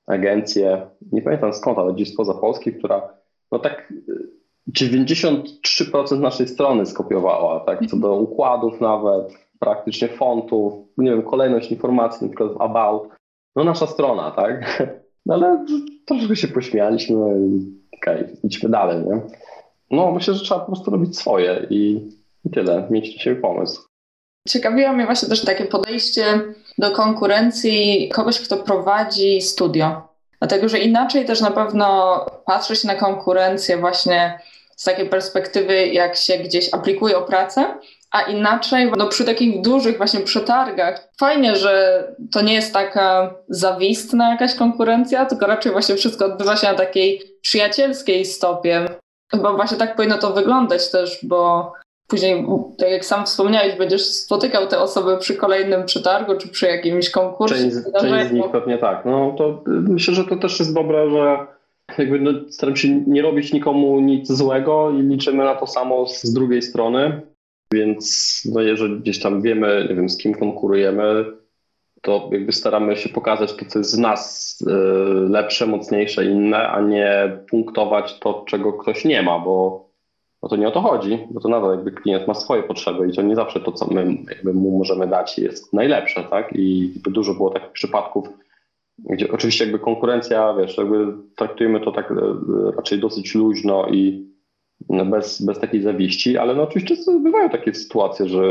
agencję, nie pamiętam skąd, ale gdzieś spoza Polski, która no tak dziewięćdziesiąt trzy procent naszej strony skopiowała, tak, co do układów nawet, praktycznie fontów, nie wiem, kolejność informacji, na przykład w About. No nasza strona, tak? No ale troszkę się pośmialiśmy, okej, okay, idźmy dalej, nie? No myślę, że trzeba po prostu robić swoje i, i tyle, mieć na siebie pomysł. Ciekawiło mnie właśnie też takie podejście do konkurencji kogoś, kto prowadzi studio. Dlatego, że inaczej też na pewno patrzy się na konkurencję właśnie z takiej perspektywy, jak się gdzieś aplikuje o pracę, a inaczej no, przy takich dużych właśnie przetargach fajnie, że to nie jest taka zawistna jakaś konkurencja, tylko raczej właśnie wszystko odbywa się na takiej przyjacielskiej stopie. Chyba właśnie tak powinno to wyglądać też, bo później, tak jak sam wspomniałeś, będziesz spotykał te osoby przy kolejnym przetargu czy przy jakimś konkursie. Część, część z nich pewnie tak. No to myślę, że to też jest dobre, że jakby no, staram się nie robić nikomu nic złego i liczymy na to samo z drugiej strony. Więc no jeżeli gdzieś tam wiemy, nie wiem, z kim konkurujemy, to jakby staramy się pokazać to, co jest z nas lepsze, mocniejsze, inne, a nie punktować to, czego ktoś nie ma, bo no to nie o to chodzi, bo to nadal jakby klient ma swoje potrzeby i to nie zawsze to, co my jakby mu możemy dać, jest najlepsze, tak? I dużo było takich przypadków, gdzie oczywiście jakby konkurencja, wiesz, jakby traktujemy to tak raczej dosyć luźno i Bez, bez takiej zawiści, ale no oczywiście bywają takie sytuacje, że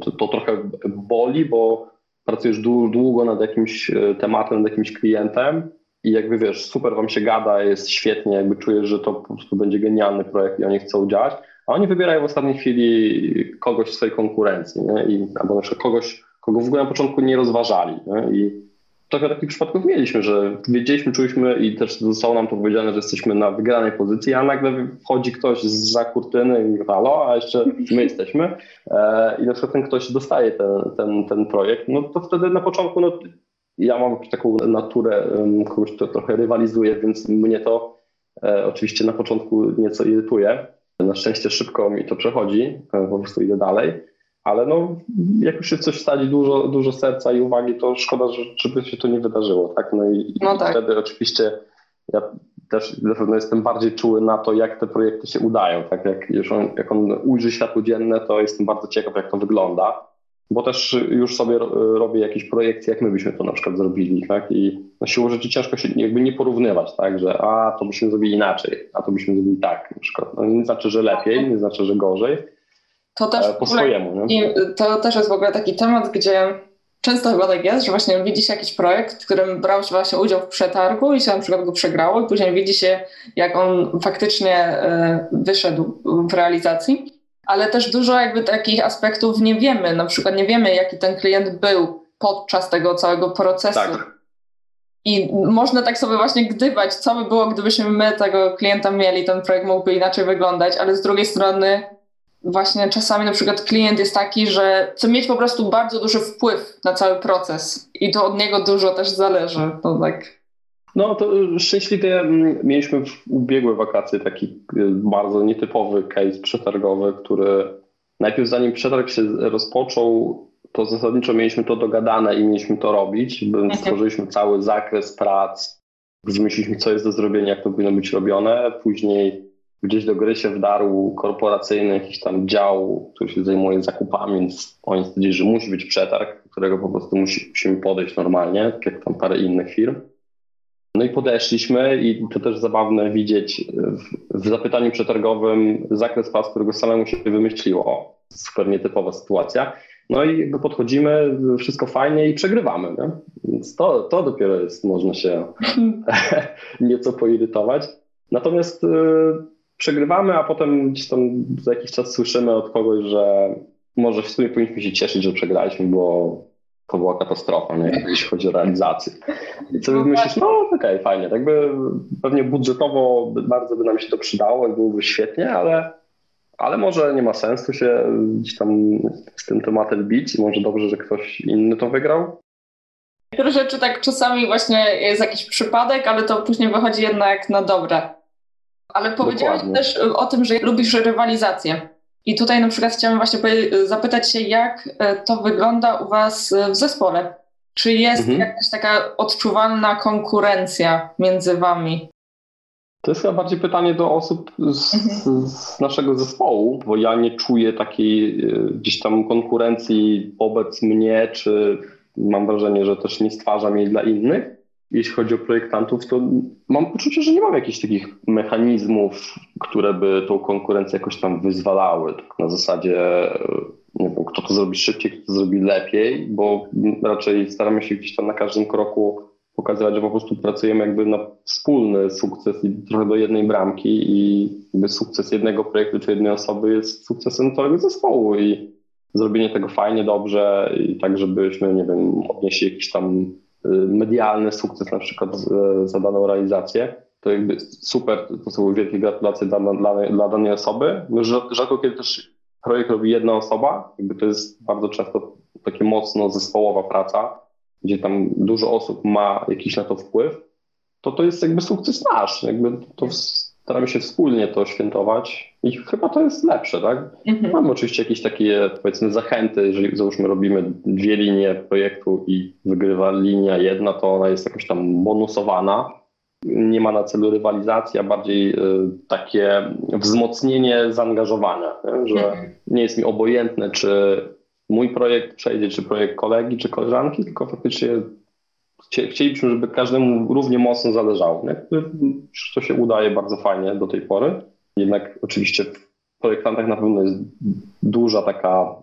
to, to trochę boli, bo pracujesz długo nad jakimś tematem, nad jakimś klientem i jakby wiesz, super wam się gada, jest świetnie, jakby czujesz, że to po prostu będzie genialny projekt i oni chcą działać, a oni wybierają w ostatniej chwili kogoś w swojej konkurencji, nie? I, albo na przykład kogoś, kogo w ogóle na początku nie rozważali, nie? I trochę takich przypadków mieliśmy, że wiedzieliśmy, czuliśmy i też zostało nam to powiedziane, że jesteśmy na wygranej pozycji, a nagle wchodzi ktoś zza kurtyny i mówi, halo, a jeszcze my jesteśmy i na przykład ten ktoś dostaje ten, ten, ten projekt, no to wtedy na początku, no ja mam taką naturę kogoś, kto trochę rywalizuje, więc mnie to oczywiście na początku nieco irytuje. Na szczęście szybko mi to przechodzi, po prostu idę dalej. Ale no, jak już się coś wsadzi dużo, dużo serca i uwagi, to szkoda, żeby się to nie wydarzyło. Tak? No i, no i tak. Wtedy oczywiście ja też na pewno jestem bardziej czuły na to, jak te projekty się udają. Tak? Jak, już on, jak on ujrzy światło dzienne, to jestem bardzo ciekaw, jak to wygląda. Bo też już sobie robię jakieś projekcje, jak my byśmy to na przykład zrobili. Tak? I no, siłą rzeczy ciężko się jakby nie porównywać, tak? Że a, to byśmy zrobili inaczej, a to byśmy zrobili tak na przykład. No, nie znaczy, że lepiej, nie znaczy, że gorzej. To też, po swojemu, nie? To też jest w ogóle taki temat, gdzie często chyba tak jest, że właśnie widzi się jakiś projekt, w którym brał się właśnie udział w przetargu i się na przykład go przegrało i później widzi się, jak on faktycznie wyszedł w realizacji, ale też dużo jakby takich aspektów nie wiemy, na przykład nie wiemy, jaki ten klient był podczas tego całego procesu. Tak. I można tak sobie właśnie gdybać, co by było, gdybyśmy my tego klienta mieli, ten projekt mógłby inaczej wyglądać, ale z drugiej strony właśnie czasami na przykład klient jest taki, że chce mieć po prostu bardzo duży wpływ na cały proces i to od niego dużo też zależy. To tak. No to szczęśliwie mieliśmy w ubiegłe wakacje taki bardzo nietypowy case przetargowy, który najpierw zanim przetarg się rozpoczął, to zasadniczo mieliśmy to dogadane i mieliśmy to robić, więc stworzyliśmy cały zakres prac, wymyśliliśmy, co jest do zrobienia, jak to powinno być robione, później gdzieś do gry się wdarł korporacyjny jakiś tam dział, który się zajmuje zakupami, więc oni stwierdzili, że musi być przetarg, do którego po prostu musi, musimy podejść normalnie, tak jak tam parę innych firm. No i podeszliśmy i to też zabawne widzieć w, w zapytaniu przetargowym zakres prac, którego samemu się wymyśliło. Super nietypowa sytuacja. No i jakby podchodzimy, wszystko fajnie i przegrywamy. Nie? Więc to, to dopiero jest, można się nieco poirytować. Natomiast yy, przegrywamy, a potem gdzieś tam za jakiś czas słyszymy od kogoś, że może w sumie powinniśmy się cieszyć, że przegraliśmy, bo to była katastrofa, nie? Jeśli chodzi o realizację. I co by myślisz, no okej, okay, fajnie, tak by pewnie budżetowo bardzo by nam się to przydało i byłoby świetnie, ale, ale może nie ma sensu się gdzieś tam z tym tematem bić, może dobrze, że ktoś inny to wygrał. Niektóre rzeczy tak czasami właśnie jest jakiś przypadek, ale to później wychodzi jednak na dobre. Ale powiedziałeś też o tym, że lubisz rywalizację. I tutaj na przykład chciałam właśnie zapytać się, jak to wygląda u was w zespole? Czy jest mhm. jakaś taka odczuwalna konkurencja między wami? To jest chyba bardziej pytanie do osób z, mhm. z naszego zespołu, bo ja nie czuję takiej gdzieś tam konkurencji wobec mnie, czy mam wrażenie, że też nie stwarzam jej dla innych. Jeśli chodzi o projektantów, to mam poczucie, że nie mam jakichś takich mechanizmów, które by tą konkurencję jakoś tam wyzwalały. Tak na zasadzie, nie wiem, kto to zrobi szybciej, kto to zrobi lepiej, bo raczej staramy się gdzieś tam na każdym kroku pokazywać, że po prostu pracujemy jakby na wspólny sukces i trochę do jednej bramki i jakby sukces jednego projektu czy jednej osoby jest sukcesem całego zespołu i zrobienie tego fajnie, dobrze i tak, żebyśmy, nie wiem, odnieśli jakiś tam medialny sukces na przykład za daną realizację, to jakby super, to są wielkie gratulacje dla, dla, dla danej osoby. Rzadko kiedy też projekt robi jedna osoba, jakby to jest bardzo często takie mocno zespołowa praca, gdzie tam dużo osób ma jakiś na to wpływ, to to jest jakby sukces nasz, jakby to staramy się wspólnie to świętować i chyba to jest lepsze, tak? Mhm. Mamy oczywiście jakieś takie, powiedzmy, zachęty, jeżeli załóżmy robimy dwie linie projektu i wygrywa linia jedna, to ona jest jakoś tam bonusowana. Nie ma na celu rywalizacji, a bardziej y, takie wzmocnienie zaangażowania, nie? Że mhm. nie jest mi obojętne, czy mój projekt przejdzie, czy projekt kolegi, czy koleżanki, tylko faktycznie chcielibyśmy, żeby każdemu równie mocno zależało. Nie? To się udaje bardzo fajnie do tej pory. Jednak oczywiście w projektantach na pewno jest duża taka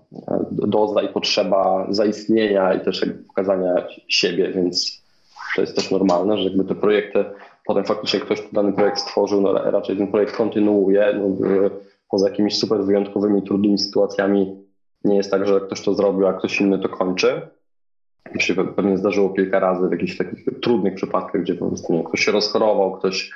doza i potrzeba zaistnienia i też jakby pokazania siebie, więc to jest też normalne, że jakby te projekty, potem faktycznie ktoś dany projekt stworzył, no raczej ten projekt kontynuuje, no, poza jakimiś super wyjątkowymi, trudnymi sytuacjami nie jest tak, że ktoś to zrobił, a ktoś inny to kończy. się pewnie zdarzyło kilka razy w jakichś takich trudnych przypadkach, gdzie wiem, ktoś się rozchorował, ktoś,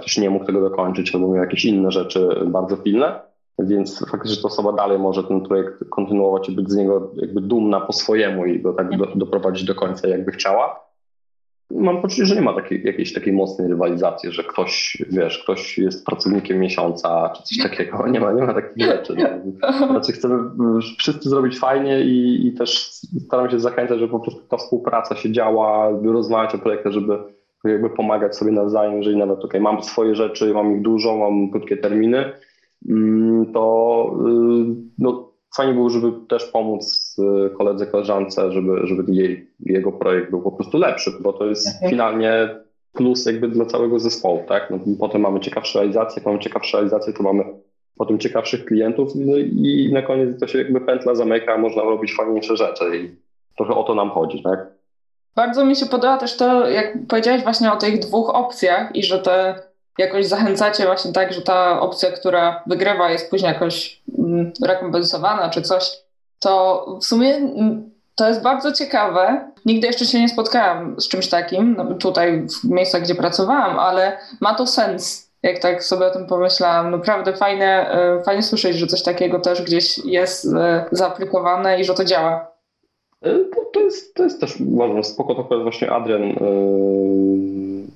ktoś nie mógł tego dokończyć albo miał jakieś inne rzeczy bardzo pilne, więc faktycznie ta osoba dalej może ten projekt kontynuować i być z niego jakby dumna po swojemu i go tak do, doprowadzić do końca, jakby chciała. Mam poczucie, że nie ma takiej, jakiejś takiej mocnej rywalizacji, że ktoś, wiesz, ktoś jest pracownikiem miesiąca czy coś takiego. Nie ma, nie ma takich rzeczy. No. Znaczy chcemy wszyscy zrobić fajnie i, i też staramy się zachęcać, żeby po prostu ta współpraca się działa, by rozmawiać o projektach, żeby jakby pomagać sobie nawzajem, jeżeli nawet okay, mam swoje rzeczy, mam ich dużo, mam krótkie terminy, to no, fajnie było, żeby też pomóc koledze, koleżance, żeby, żeby jej, jego projekt był po prostu lepszy, bo to jest okay. finalnie plus jakby dla całego zespołu, tak? No, potem mamy ciekawsze realizacje, jak mamy ciekawsze realizacje, to mamy potem ciekawszych klientów no i na koniec to się jakby pętla zamyka, można robić fajniejsze rzeczy i trochę o to nam chodzi, tak? Bardzo mi się podoba też to, jak powiedziałeś właśnie o tych dwóch opcjach i że te jakoś zachęcacie właśnie tak, że ta opcja, która wygrywa, jest później jakoś rekompensowana czy coś, to w sumie to jest bardzo ciekawe. Nigdy jeszcze się nie spotkałam z czymś takim no tutaj w miejscach, gdzie pracowałam, ale ma to sens, jak tak sobie o tym pomyślałam. Naprawdę fajne, fajnie słyszeć, że coś takiego też gdzieś jest zaaplikowane i że to działa. To, to, jest, to jest też, uważam, spoko, to właśnie Adrian yy,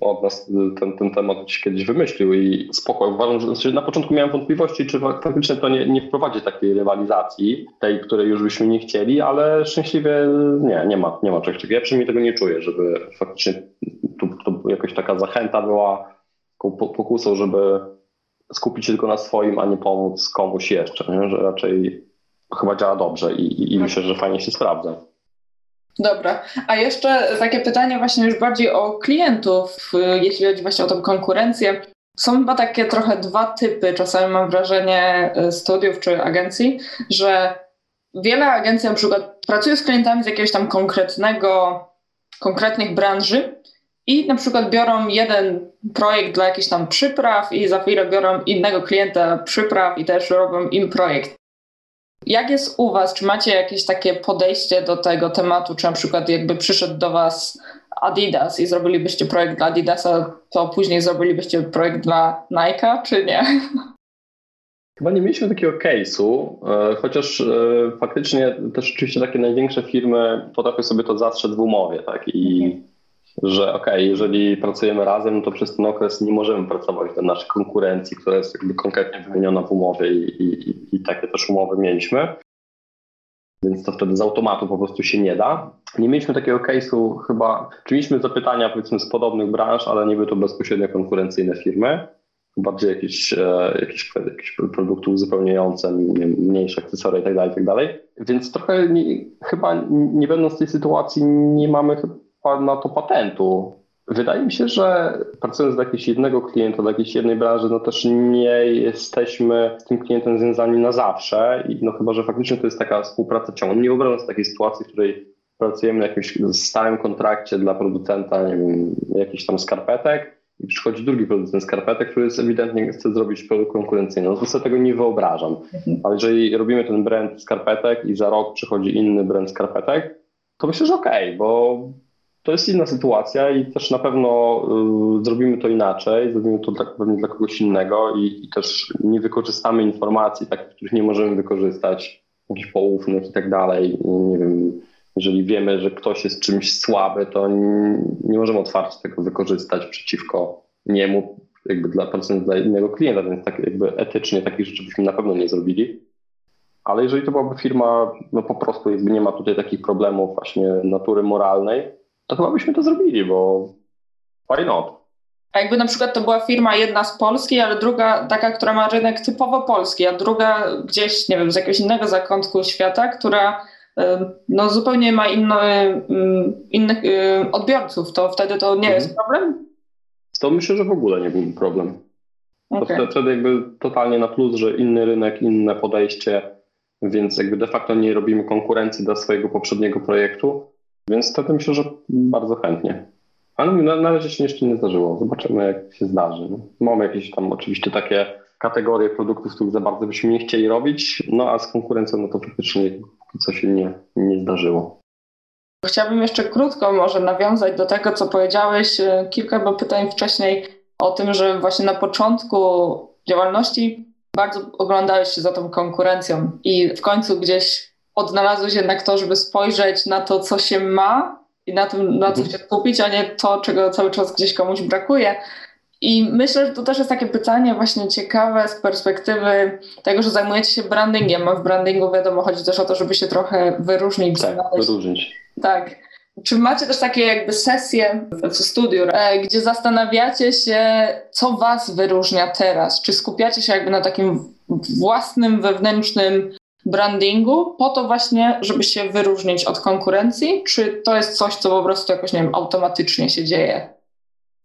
od nas ten, ten temat kiedyś wymyślił i spoko, uważam, że znaczy na początku miałem wątpliwości, czy faktycznie to nie, nie wprowadzi takiej rywalizacji, tej, której już byśmy nie chcieli, ale szczęśliwie nie, nie ma, nie ma czegoś takiego. Ja przynajmniej tego nie czuję, żeby faktycznie tu, tu jakoś taka zachęta była pokusą, żeby skupić się tylko na swoim, a nie pomóc komuś jeszcze, nie? Że raczej chyba działa dobrze i, i, i myślę, że fajnie się sprawdza. Dobra, a jeszcze takie pytanie właśnie już bardziej o klientów, jeśli chodzi właśnie o tą konkurencję. Są chyba takie trochę dwa typy, czasami mam wrażenie, studiów czy agencji, że wiele agencji na przykład pracuje z klientami z jakiegoś tam konkretnego, konkretnych branży i na przykład biorą jeden projekt dla jakichś tam przypraw i za chwilę biorą innego klienta przypraw i też robią im projekt. Jak jest u was? Czy macie jakieś takie podejście do tego tematu? Czy na przykład jakby przyszedł do was Adidas i zrobilibyście projekt dla Adidasa, to później zrobilibyście projekt dla Nike'a, czy nie? Chyba nie mieliśmy takiego case'u, chociaż faktycznie też oczywiście takie największe firmy potrafią sobie to zastrzec w umowie, tak? I okay. że okej, okay, jeżeli pracujemy razem, to przez ten okres nie możemy pracować do naszej konkurencji, która jest jakby konkretnie wymieniona w umowie i, i I takie też umowy mieliśmy, więc to wtedy z automatu po prostu się nie da. Nie mieliśmy takiego case'u chyba, czy mieliśmy zapytania powiedzmy z podobnych branż, ale nie były to bezpośrednio konkurencyjne firmy, bardziej jakieś, jakieś, jakieś produkty uzupełniające, mniejsze akcesoria itd., itd. Więc trochę nie, chyba nie będąc tej sytuacji nie mamy chyba na to patentu. Wydaje mi się, że pracując dla jakiegoś jednego klienta, dla jakiejś jednej branży, no też nie jesteśmy z tym klientem związani na zawsze. I no chyba, że faktycznie to jest taka współpraca ciągła. Nie wyobrażam sobie takiej sytuacji, w której pracujemy na jakimś stałym kontrakcie dla producenta, nie wiem, jakichś tam skarpetek i przychodzi drugi producent skarpetek, który jest ewidentnie chce zrobić produkt konkurencyjny. No to sobie tego nie wyobrażam. Ale jeżeli robimy ten brand skarpetek i za rok przychodzi inny brand skarpetek, to myślę, że okej, okay, bo to jest inna sytuacja i też na pewno y, zrobimy to inaczej, zrobimy to dla, pewnie dla kogoś innego i, i też nie wykorzystamy informacji takich, których nie możemy wykorzystać, jakichś poufnych i tak dalej. Nie wiem, jeżeli wiemy, że ktoś jest czymś słaby, to nie, nie możemy otwarcie tego wykorzystać przeciwko niemu, jakby dla, dla innego klienta, więc tak jakby etycznie takich rzeczy byśmy na pewno nie zrobili. Ale jeżeli to byłaby firma, no po prostu jakby nie ma tutaj takich problemów właśnie natury moralnej, to chyba byśmy to zrobili, bo why not? A jakby na przykład to była firma jedna z Polski, ale druga taka, która ma rynek typowo polski, a druga gdzieś, nie wiem, z jakiegoś innego zakątku świata, która no, zupełnie ma inny, innych odbiorców, to wtedy to nie mhm. jest problem? To myślę, że w ogóle nie byłby problem. To okay. wtedy jakby totalnie na plus, że inny rynek, inne podejście, więc jakby de facto nie robimy konkurencji dla swojego poprzedniego projektu. Więc wtedy myślę, że bardzo chętnie. Ale na, na razie się jeszcze nie zdarzyło. Zobaczymy, jak się zdarzy. Mamy jakieś tam oczywiście takie kategorie produktów, których za bardzo byśmy nie chcieli robić, no a z konkurencją no to praktycznie co się nie, nie zdarzyło. Chciałabym jeszcze krótko może nawiązać do tego, co powiedziałeś kilka chyba pytań wcześniej o tym, że właśnie na początku działalności bardzo oglądałeś się za tą konkurencją i w końcu gdzieś odnalazłeś jednak to, żeby spojrzeć na to, co się ma i na tym, na co się kupić, a nie to, czego cały czas gdzieś komuś brakuje. I myślę, że to też jest takie pytanie właśnie ciekawe z perspektywy tego, że zajmujecie się brandingiem, a w brandingu wiadomo, chodzi też o to, żeby się trochę wyróżnić. Tak, wyróżnić. Tak. Czy macie też takie jakby sesje w studiu, gdzie zastanawiacie się, co was wyróżnia teraz? Czy skupiacie się jakby na takim własnym, wewnętrznym brandingu po to właśnie, żeby się wyróżnić od konkurencji? Czy to jest coś, co po prostu jakoś, nie wiem, automatycznie się dzieje?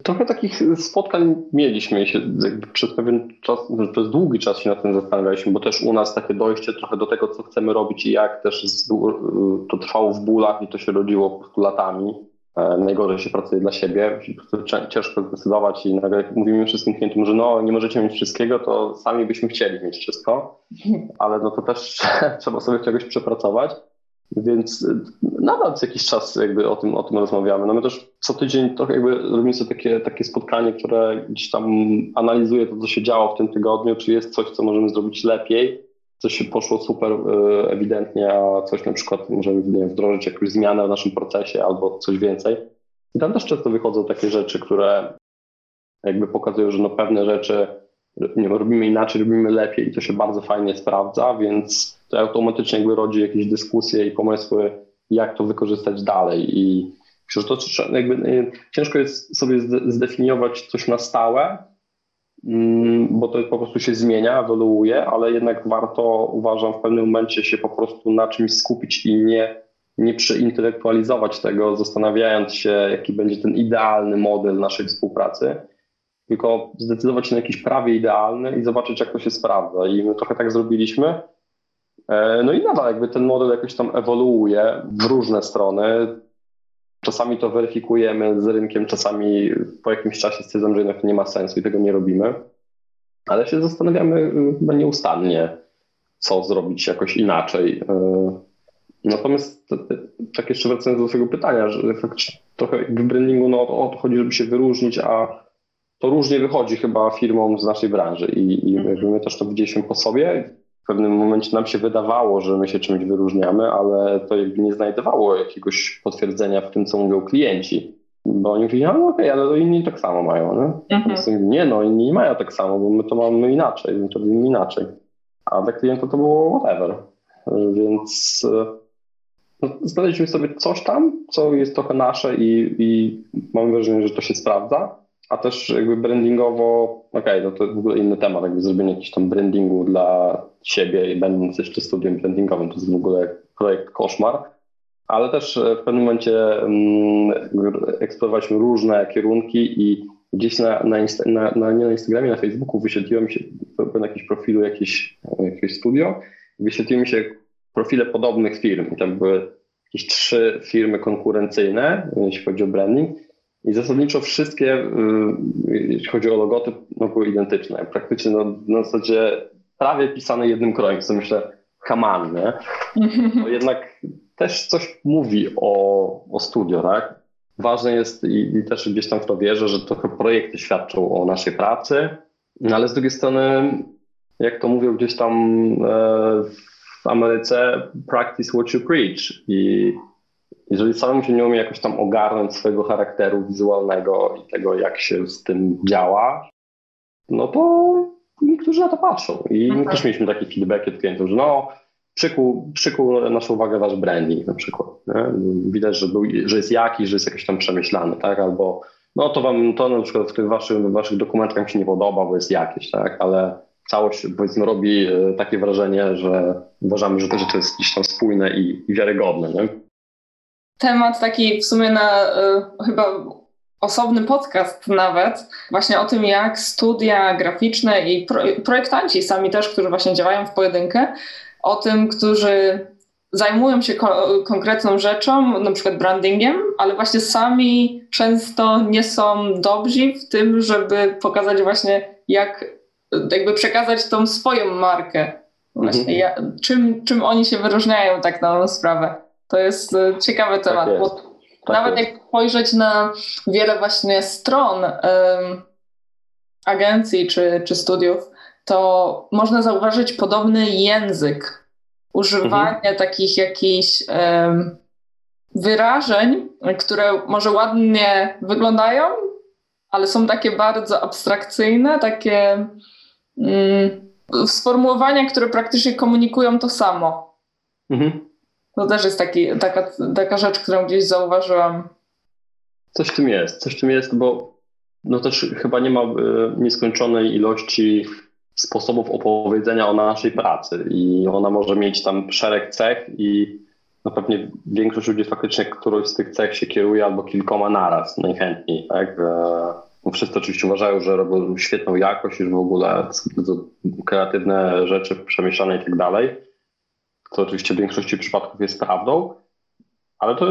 Trochę takich spotkań mieliśmy i się jakby przez pewien czas, przez długi czas się nad tym zastanawialiśmy, bo też u nas takie dojście trochę do tego, co chcemy robić i jak też to trwało w bólach i to się rodziło po prostu latami. Najgorzej się pracuje dla siebie, ciężko zdecydować i nagle mówimy wszystkim klientom, że no nie możecie mieć wszystkiego, to sami byśmy chcieli mieć wszystko, ale no to też trzeba sobie czegoś przepracować. Więc nadal co jakiś czas jakby o tym, o tym rozmawiamy. No my też co tydzień trochę jakby robimy sobie takie, takie spotkanie, które gdzieś tam analizuje to, co się działo w tym tygodniu, czy jest coś, co możemy zrobić lepiej, coś się poszło super ewidentnie, a coś na przykład możemy, nie wiem, wdrożyć jakąś zmianę w naszym procesie albo coś więcej. I tam też często wychodzą takie rzeczy, które jakby pokazują, że no pewne rzeczy, nie wiem, robimy inaczej, robimy lepiej i to się bardzo fajnie sprawdza, więc to automatycznie jakby rodzi jakieś dyskusje i pomysły, jak to wykorzystać dalej. I myślę, że to jakby ciężko jest sobie zdefiniować coś na stałe, bo to po prostu się zmienia, ewoluuje, ale jednak warto, uważam, w pewnym momencie się po prostu na czymś skupić i nie, nie przeintelektualizować tego, zastanawiając się, jaki będzie ten idealny model naszej współpracy, tylko zdecydować się na jakiś prawie idealny i zobaczyć, jak to się sprawdza. I my trochę tak zrobiliśmy. No i nadal jakby ten model jakoś tam ewoluuje w różne strony. Czasami to weryfikujemy z rynkiem, czasami po jakimś czasie stwierdzam, że jednak nie ma sensu i tego nie robimy. Ale się zastanawiamy chyba nieustannie, co zrobić jakoś inaczej. Natomiast tak jeszcze wracając do swojego pytania, że trochę w brandingu no, o to chodzi, żeby się wyróżnić, a to różnie wychodzi chyba firmom z naszej branży i, i my też to widzieliśmy po sobie. W pewnym momencie nam się wydawało, że my się czymś wyróżniamy, ale to jakby nie znajdowało jakiegoś potwierdzenia w tym, co mówią klienci. Bo oni mówili, no okej, ale to inni tak samo mają. Nie? Mhm. Mówili, nie, no inni nie mają tak samo, bo my to mamy inaczej, my to robimy inaczej. A dla klienta to było whatever. Więc no, znaleźliśmy sobie coś tam, co jest trochę nasze i, i mam wrażenie, że to się sprawdza. A też jakby brandingowo, okej, okay, no to w ogóle inny temat, jakby zrobienie jakiegoś tam brandingu dla siebie i będąc jeszcze studiem brandingowym, to jest w ogóle projekt koszmar, ale też w pewnym momencie mm, eksplorowaliśmy różne kierunki i gdzieś na, na, insta, na, na, nie na Instagramie, na Facebooku wyświetliło mi się na jakimś profilu jakieś, jakieś studio, wyświetliły mi się profile podobnych firm i tam były jakieś trzy firmy konkurencyjne, jeśli chodzi o branding. I zasadniczo wszystkie, jeśli chodzi o logotyp, no były identyczne. Praktycznie no, na zasadzie prawie pisane jednym krojem, co myślę, kamanne. To jednak też coś mówi o, o studio, tak? Ważne jest i, i też gdzieś tam w to wierzę, że trochę projekty świadczą o naszej pracy, no, ale z drugiej strony, jak to mówią gdzieś tam w Ameryce, practice what you preach. I jeżeli samemu się nie umie jakoś tam ogarnąć swojego charakteru wizualnego i tego, jak się z tym działa, no to niektórzy na to patrzą. I my też mieliśmy taki feedback od klientów, że no, przykuł, przykuł naszą uwagę wasz branding na przykład. Nie? Widać, że, był, że jest jakiś, że jest jakiś tam przemyślany, tak? Albo no to wam to na przykład w tych waszych, w waszych dokumentach mi się nie podoba, bo jest jakieś, tak? Ale całość powiedzmy robi takie wrażenie, że uważamy, że to, że to jest gdzieś tam spójne i, i wiarygodne, nie? Temat taki w sumie na y, chyba osobny podcast nawet, właśnie o tym, jak studia graficzne i pro, projektanci sami też, którzy właśnie działają w pojedynkę, o tym, którzy zajmują się ko- konkretną rzeczą, na przykład brandingiem, ale właśnie sami często nie są dobrzy w tym, żeby pokazać właśnie, jak jakby przekazać tą swoją markę. Właśnie, mhm. ja, czym, czym oni się wyróżniają tak na tą sprawę. To jest ciekawy temat, tak jest. Bo tak nawet jest. Jak spojrzeć na wiele właśnie stron um, agencji czy, czy studiów, to można zauważyć podobny język, używanie mhm. takich jakichś um, wyrażeń, które może ładnie wyglądają, ale są takie bardzo abstrakcyjne, takie mm, sformułowania, które praktycznie komunikują to samo. Mhm. To też jest taki, taka, taka rzecz, którą gdzieś zauważyłam. Coś w tym jest, coś w tym jest, bo no też chyba nie ma y, nieskończonej ilości sposobów opowiedzenia o naszej pracy i ona może mieć tam szereg cech i no pewnie większość ludzi faktycznie którąś z tych cech się kieruje albo kilkoma naraz najchętniej, tak? E, wszyscy oczywiście uważają, że robią świetną jakość, już w ogóle kreatywne rzeczy przemieszane i tak dalej. To oczywiście w większości przypadków jest prawdą, ale to,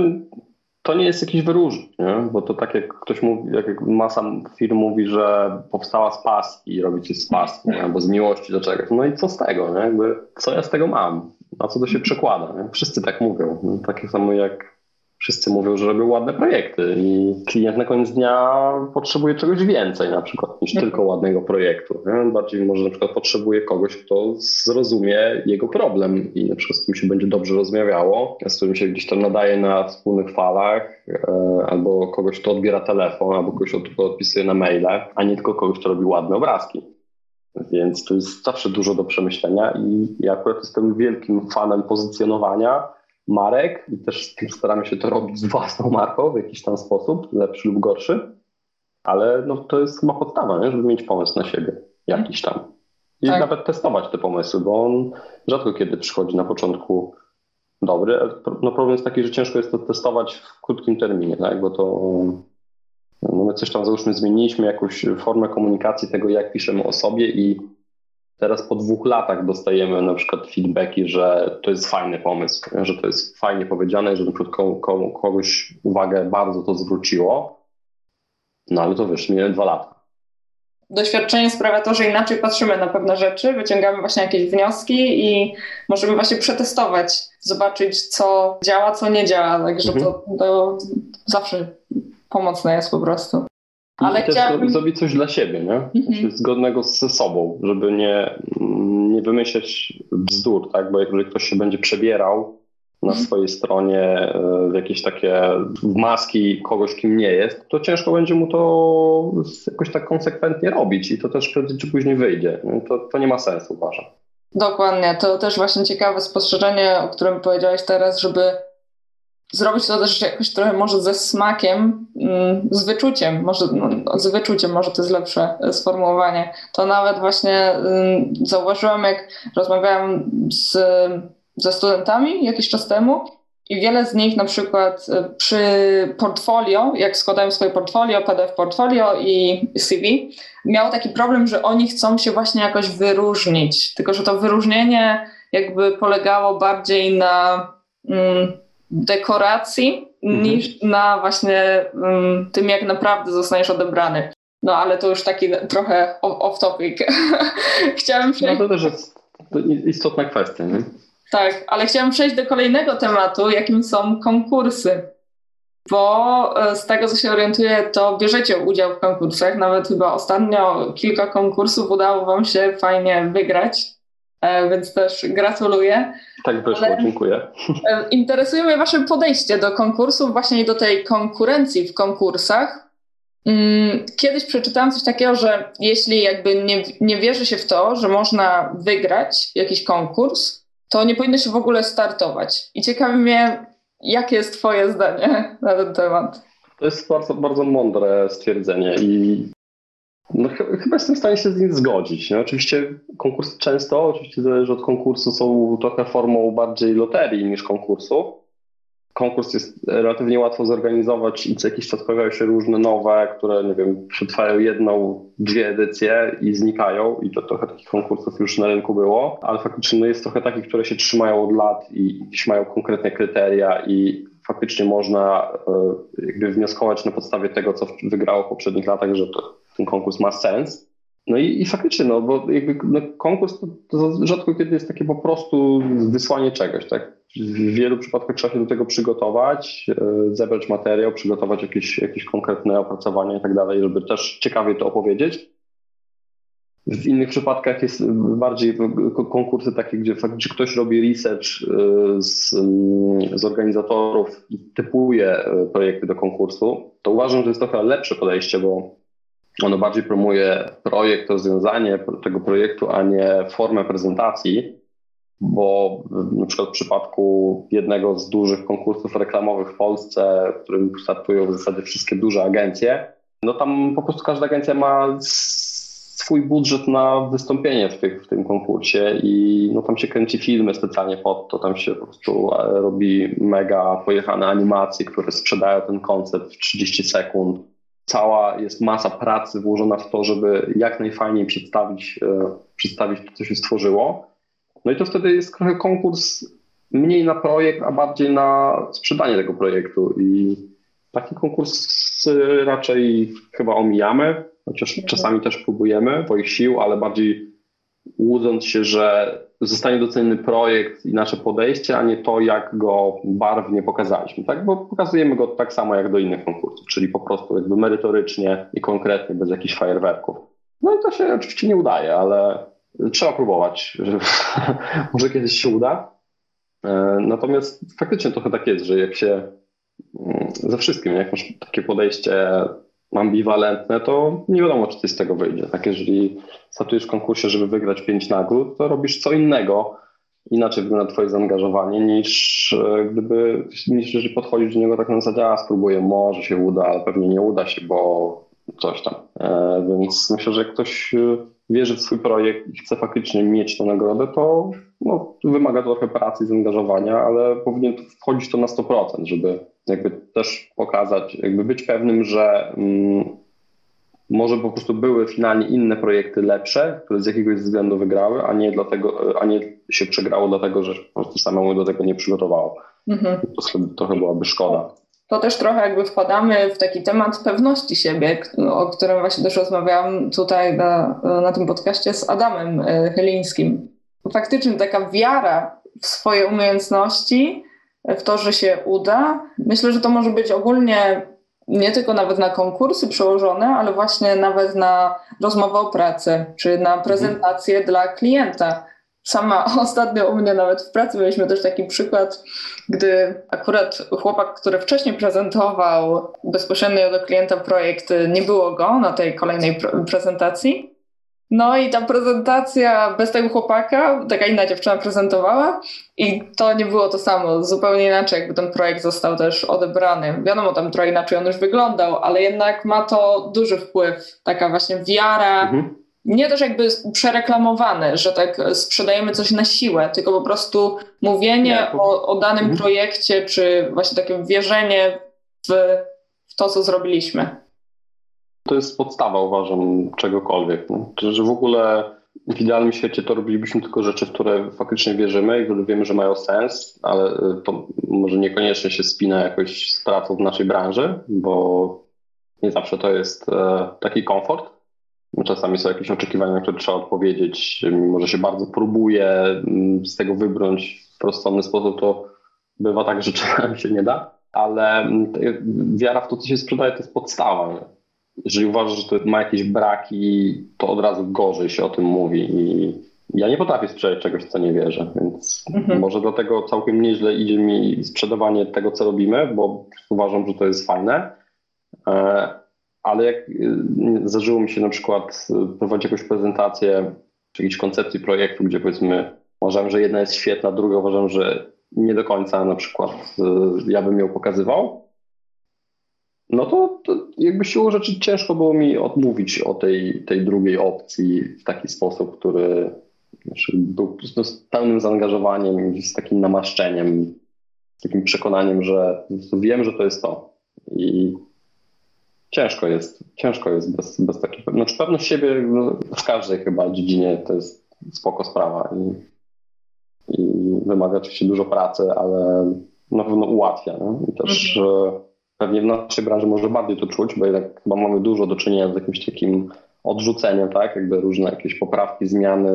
to nie jest jakiś wyróżnik, nie? Bo to tak jak ktoś mówi, jak masa firm mówi, że powstała z paski i robicie z paski, nie? Albo z miłości do czegoś. No i co z tego? Nie? Jakby, co ja z tego mam? A co to się przekłada? Nie? Wszyscy tak mówią. No, takie samo jak wszyscy mówią, że robią ładne projekty i klient na koniec dnia potrzebuje czegoś więcej na przykład niż tylko ładnego projektu. Nie? Bardziej może na przykład potrzebuje kogoś, kto zrozumie jego problem i na przykład z kim się będzie dobrze rozmawiało, z którym się gdzieś tam nadaje na wspólnych falach, albo kogoś, kto odbiera telefon, albo kogoś, kto odpisuje na maile, a nie tylko kogoś, kto robi ładne obrazki. Więc to jest zawsze dużo do przemyślenia i ja akurat jestem wielkim fanem pozycjonowania marek i też staramy się to robić z własną marką w jakiś tam sposób, lepszy lub gorszy, ale no, to jest chyba podstawa, nie? Żeby mieć pomysł na siebie jakiś tam i tak. Nawet testować te pomysły, bo on rzadko kiedy przychodzi na początku dobry. No, problem jest taki, że ciężko jest to testować w krótkim terminie, tak? Bo to no, my coś tam załóżmy zmieniliśmy jakąś formę komunikacji tego, jak piszemy o sobie i teraz po dwóch latach dostajemy na przykład feedbacki, że to jest fajny pomysł, że to jest fajnie powiedziane, że na przykład kogoś uwagę bardzo to zwróciło. No ale to wiesz, minęły dwa lata. Doświadczenie sprawia to, że inaczej patrzymy na pewne rzeczy, wyciągamy właśnie jakieś wnioski i możemy właśnie przetestować, zobaczyć co działa, co nie działa. Także mhm. to, to zawsze pomocne jest po prostu. Ale i też chciałabym... zrobić coś dla siebie, nie? Mm-hmm. Zgodnego ze sobą, żeby nie, nie wymyślać bzdur, tak? Bo jeżeli ktoś się będzie przebierał na mm-hmm. swojej stronie w jakieś takie maski kogoś, kim nie jest, to ciężko będzie mu to jakoś tak konsekwentnie robić i to też prędzej czy później wyjdzie. To, to nie ma sensu, uważam. Dokładnie. To też właśnie ciekawe spostrzeżenie, o którym powiedziałeś teraz, żeby zrobić to też jakoś trochę może ze smakiem, z wyczuciem, może no, z wyczuciem może to jest lepsze sformułowanie. To nawet właśnie zauważyłam, jak rozmawiałam z, ze studentami jakiś czas temu i wiele z nich na przykład przy portfolio, jak składają swoje portfolio, P D F portfolio i C V, miało taki problem, że oni chcą się właśnie jakoś wyróżnić, tylko że to wyróżnienie jakby polegało bardziej na... Mm, dekoracji mhm. niż na właśnie um, tym, jak naprawdę zostaniesz odebrany. No ale to już taki trochę off-topic. Chciałem przejść... No to też jest istotna kwestia, nie? Tak, ale chciałam przejść do kolejnego tematu, jakim są konkursy. Bo z tego, co się orientuję, to bierzecie udział w konkursach. Nawet chyba ostatnio kilka konkursów udało wam się fajnie wygrać. Więc też gratuluję. Tak wyszło, ale dziękuję. Interesuje mnie wasze podejście do konkursów, właśnie i do tej konkurencji w konkursach. Kiedyś przeczytałam coś takiego, że jeśli jakby nie, nie wierzy się w to, że można wygrać jakiś konkurs, to nie powinno się w ogóle startować. I ciekawi mnie, jakie jest twoje zdanie na ten temat. To jest bardzo, bardzo mądre stwierdzenie i no, chyba jestem w stanie się z nim zgodzić. No, oczywiście konkursy często, oczywiście zależy od konkursu, są trochę formą bardziej loterii niż konkursu. Konkurs jest relatywnie łatwo zorganizować i co jakiś czas pojawiają się różne nowe, które, nie wiem, przetrwają jedną, dwie edycje i znikają i to trochę takich konkursów już na rynku było, ale faktycznie no, jest trochę takich, które się trzymają od lat i gdzieś mają konkretne kryteria i faktycznie można jakby wnioskować na podstawie tego, co wygrało w poprzednich latach, że to, ten konkurs ma sens. No i, i faktycznie, no bo jakby no, konkurs to, to rzadko kiedy jest takie po prostu wysłanie czegoś, tak? W wielu przypadkach trzeba się do tego przygotować, zebrać materiał, przygotować jakieś, jakieś konkretne opracowania i tak dalej, żeby też ciekawie to opowiedzieć. W innych przypadkach jest bardziej konkursy takie, gdzie faktycznie ktoś robi research z, z organizatorów i typuje projekty do konkursu. To uważam, że jest trochę lepsze podejście, bo ono bardziej promuje projekt, rozwiązanie tego projektu, a nie formę prezentacji. Bo na przykład w przypadku jednego z dużych konkursów reklamowych w Polsce, w którym startują w zasadzie wszystkie duże agencje, no tam po prostu każda agencja ma swój budżet na wystąpienie w, tych, w tym konkursie i no tam się kręci filmy specjalnie pod to, tam się po prostu robi mega pojechane animacje, które sprzedają ten koncept w trzydzieści sekund. Cała jest masa pracy włożona w to, żeby jak najfajniej przedstawić, przedstawić to, co się stworzyło. No i to wtedy jest trochę konkurs mniej na projekt, a bardziej na sprzedanie tego projektu i taki konkurs raczej chyba omijamy, chociaż czasami też próbujemy swoich sił, ale bardziej łudząc się, że zostanie doceniony projekt i nasze podejście, a nie to, jak go barwnie pokazaliśmy, tak? Bo pokazujemy go tak samo jak do innych konkursów, czyli po prostu jakby merytorycznie i konkretnie, bez jakichś fajerwerków. No i to się oczywiście nie udaje, ale trzeba próbować, może kiedyś się uda. Natomiast faktycznie trochę tak jest, że jak się ze wszystkim, jak masz takie podejście ambiwalentne, to nie wiadomo, czy coś z tego wyjdzie. Tak, jeżeli startujesz w konkursie, żeby wygrać pięć nagród, to robisz co innego, inaczej wygląda twoje zaangażowanie, niż gdyby, niż jeżeli podchodzisz do niego tak na zasadzie, a spróbuję, może się uda, ale pewnie nie uda się, bo coś tam. Więc myślę, że jak ktoś wierzy w swój projekt i chce faktycznie mieć tę nagrodę, to no, wymaga to trochę pracy i zaangażowania, ale powinien wchodzić to na sto procent, żeby jakby też pokazać, jakby być pewnym, że mm, może po prostu były finalnie inne projekty lepsze, które z jakiegoś względu wygrały, a nie, dlatego, a nie się przegrało dlatego, że po prostu samemu do tego nie przygotowało. Mhm. To trochę byłaby szkoda. To też trochę jakby wpadamy w taki temat pewności siebie, o którym właśnie też rozmawiałam tutaj na, na tym podcaście z Adamem Chylińskim. Faktycznie taka wiara w swoje umiejętności, w to, że się uda. Myślę, że to może być ogólnie nie tylko nawet na konkursy przełożone, ale właśnie nawet na rozmowę o pracy, czy na prezentację mhm. dla klienta. Sama ostatnio u mnie nawet w pracy mieliśmy też taki przykład, gdy akurat chłopak, który wcześniej prezentował bezpośrednio do klienta projekt, nie było go na tej kolejnej prezentacji. No i ta prezentacja bez tego chłopaka, taka inna dziewczyna prezentowała i to nie było to samo, zupełnie inaczej jakby ten projekt został też odebrany. Wiadomo, tam trochę inaczej on już wyglądał, ale jednak ma to duży wpływ, taka właśnie wiara, mhm. nie też jakby przereklamowane, że tak sprzedajemy coś na siłę, tylko po prostu mówienie nie, po... o, o danym mhm. projekcie, czy właśnie takie wierzenie w, w to, co zrobiliśmy. To jest podstawa, uważam, czegokolwiek. No. Że w ogóle w idealnym świecie to robilibyśmy tylko rzeczy, w które faktycznie wierzymy i które wiemy, że mają sens, ale to może niekoniecznie się spina jakoś z pracą w naszej branży, bo nie zawsze to jest e, taki komfort. Czasami są jakieś oczekiwania, na które trzeba odpowiedzieć, mimo że się bardzo próbuje z tego wybrnąć w prostosądny sposób, to bywa tak, że czasami się nie da, ale wiara w to, co się sprzedaje, to jest podstawa. Jeżeli uważasz, że to ma jakieś braki, to od razu gorzej się o tym mówi i ja nie potrafię sprzedać czegoś, co nie wierzę, więc mhm. może dlatego całkiem nieźle idzie mi sprzedawanie tego, co robimy, bo uważam, że to jest fajne. Ale jak zdarzyło mi się na przykład prowadzić jakąś prezentację czy jakiejś koncepcji projektu, gdzie powiedzmy uważam, że jedna jest świetna, druga uważam, że nie do końca na przykład ja bym ją pokazywał, no to, to jakby siłą rzeczy ciężko było mi odmówić o tej, tej drugiej opcji w taki sposób, który był no, z pełnym zaangażowaniem, z takim namaszczeniem, z takim przekonaniem, że wiem, że to jest to. I Ciężko jest, ciężko jest bez, bez takiej pewności. Znaczy pewność siebie w każdej chyba dziedzinie to jest spoko sprawa i, i wymaga oczywiście dużo pracy, ale na pewno ułatwia. Nie? I też mhm. pewnie w naszej branży może bardziej to czuć, bo jednak chyba mamy dużo do czynienia z jakimś takim odrzuceniem, tak? Jakby różne jakieś poprawki, zmiany,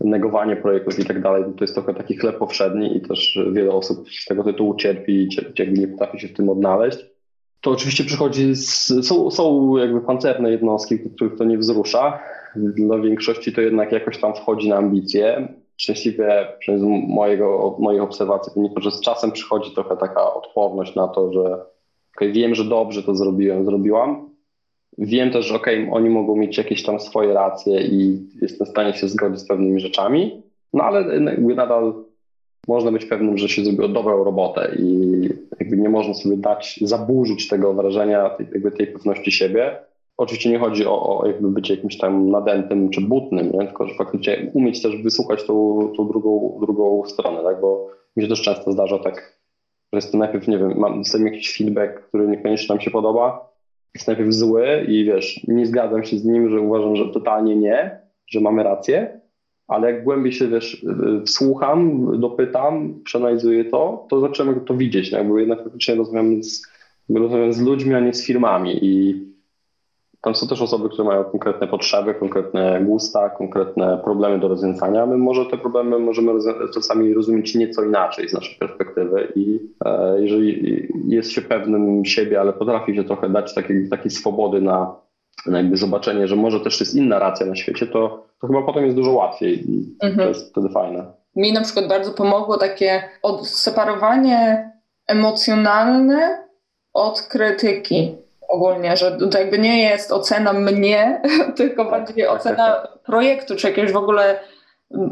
negowanie projektów i tak dalej, to jest trochę taki chleb powszedni i też wiele osób z tego tytułu cierpi i cierpi, nie potrafi się w tym odnaleźć. To oczywiście przychodzi, z, są, są jakby pancerne jednostki, których to nie wzrusza. Dla większości to jednak jakoś tam wchodzi na ambicje. Szczęśliwie przez mojego, moich obserwacji wynika, że z czasem przychodzi trochę taka odporność na to, że okay, wiem, że dobrze to zrobiłem, zrobiłam. Wiem też, że okay, oni mogą mieć jakieś tam swoje racje i jestem w stanie się zgodzić z pewnymi rzeczami, no ale jakby nadal można być pewnym, że się zrobiło dobrą robotę i jakby nie można sobie dać, zaburzyć tego wrażenia, tej, jakby tej pewności siebie. Oczywiście nie chodzi o, o jakby bycie jakimś tam nadętym czy butnym, nie? Tylko że faktycznie umieć też wysłuchać tą, tą drugą, drugą stronę, tak? Bo mi się też często zdarza tak, że jestem najpierw, nie wiem, mam sobie jakiś feedback, który niekoniecznie nam się podoba, jest najpierw zły i wiesz, nie zgadzam się z nim, że uważam, że totalnie nie, że mamy rację, ale jak głębiej się, wiesz, wsłucham, dopytam, przeanalizuję to, to zaczynam to widzieć, nie? Bo jednak faktycznie rozmawiam z, rozmawiam z ludźmi, a nie z firmami i tam są też osoby, które mają konkretne potrzeby, konkretne gusta, konkretne problemy do rozwiązania. My może te problemy możemy czasami rozumieć nieco inaczej z naszej perspektywy i e, jeżeli jest się pewnym siebie, ale potrafi się trochę dać takiej, takiej swobody na, na jakby zobaczenie, że może też jest inna racja na świecie, to, to chyba potem jest dużo łatwiej i mhm. to jest wtedy fajne. Mi na przykład bardzo pomogło takie odseparowanie emocjonalne od krytyki. Ogólnie, że to jakby nie jest ocena mnie, tylko tak, bardziej tak, ocena tak, tak. projektu, czy jakiejś w ogóle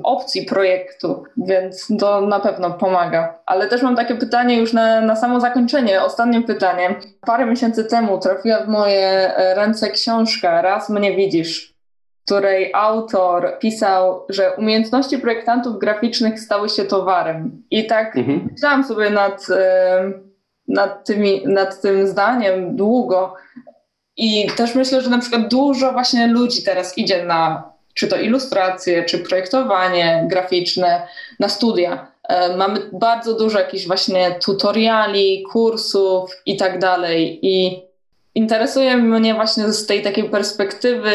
opcji projektu, więc to na pewno pomaga. Ale też mam takie pytanie już na, na samo zakończenie, ostatnie pytanie. Parę miesięcy temu trafiła w moje ręce książka Raz mnie widzisz, której autor pisał, że umiejętności projektantów graficznych stały się towarem. I tak mhm. myślałam sobie nad... Yy, Nad, tymi, nad tym zdaniem długo i też myślę, że na przykład dużo właśnie ludzi teraz idzie na czy to ilustracje, czy projektowanie graficzne, na studia. E, mamy bardzo dużo jakichś właśnie tutoriali, kursów i tak dalej i interesuje mnie właśnie z tej takiej perspektywy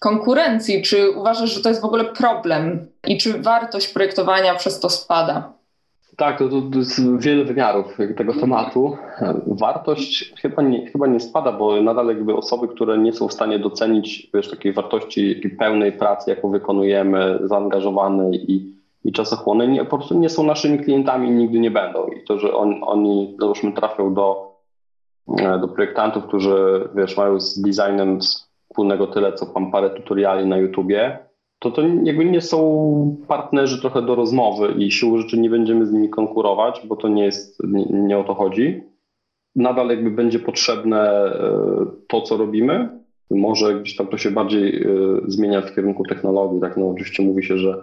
konkurencji, czy uważasz, że to jest w ogóle problem i czy wartość projektowania przez to spada? Tak, to, to, to jest wiele wymiarów tego tematu. Wartość chyba nie, chyba nie spada, bo nadal jakby osoby, które nie są w stanie docenić, wiesz, takiej wartości takiej pełnej pracy, jaką wykonujemy, zaangażowanej i, i czasochłonnej, nie, po prostu nie są naszymi klientami i nigdy nie będą. I to, że on, oni załóżmy trafią do, do projektantów, którzy wiesz, mają z designem wspólnego tyle, co tam parę tutoriali na YouTubie, to to jakby nie są partnerzy trochę do rozmowy i siłą rzeczy nie będziemy z nimi konkurować, bo to nie jest, nie, nie o to chodzi. Nadal jakby będzie potrzebne to, co robimy. Może gdzieś tam to się bardziej zmienia w kierunku technologii, tak? No oczywiście mówi się, że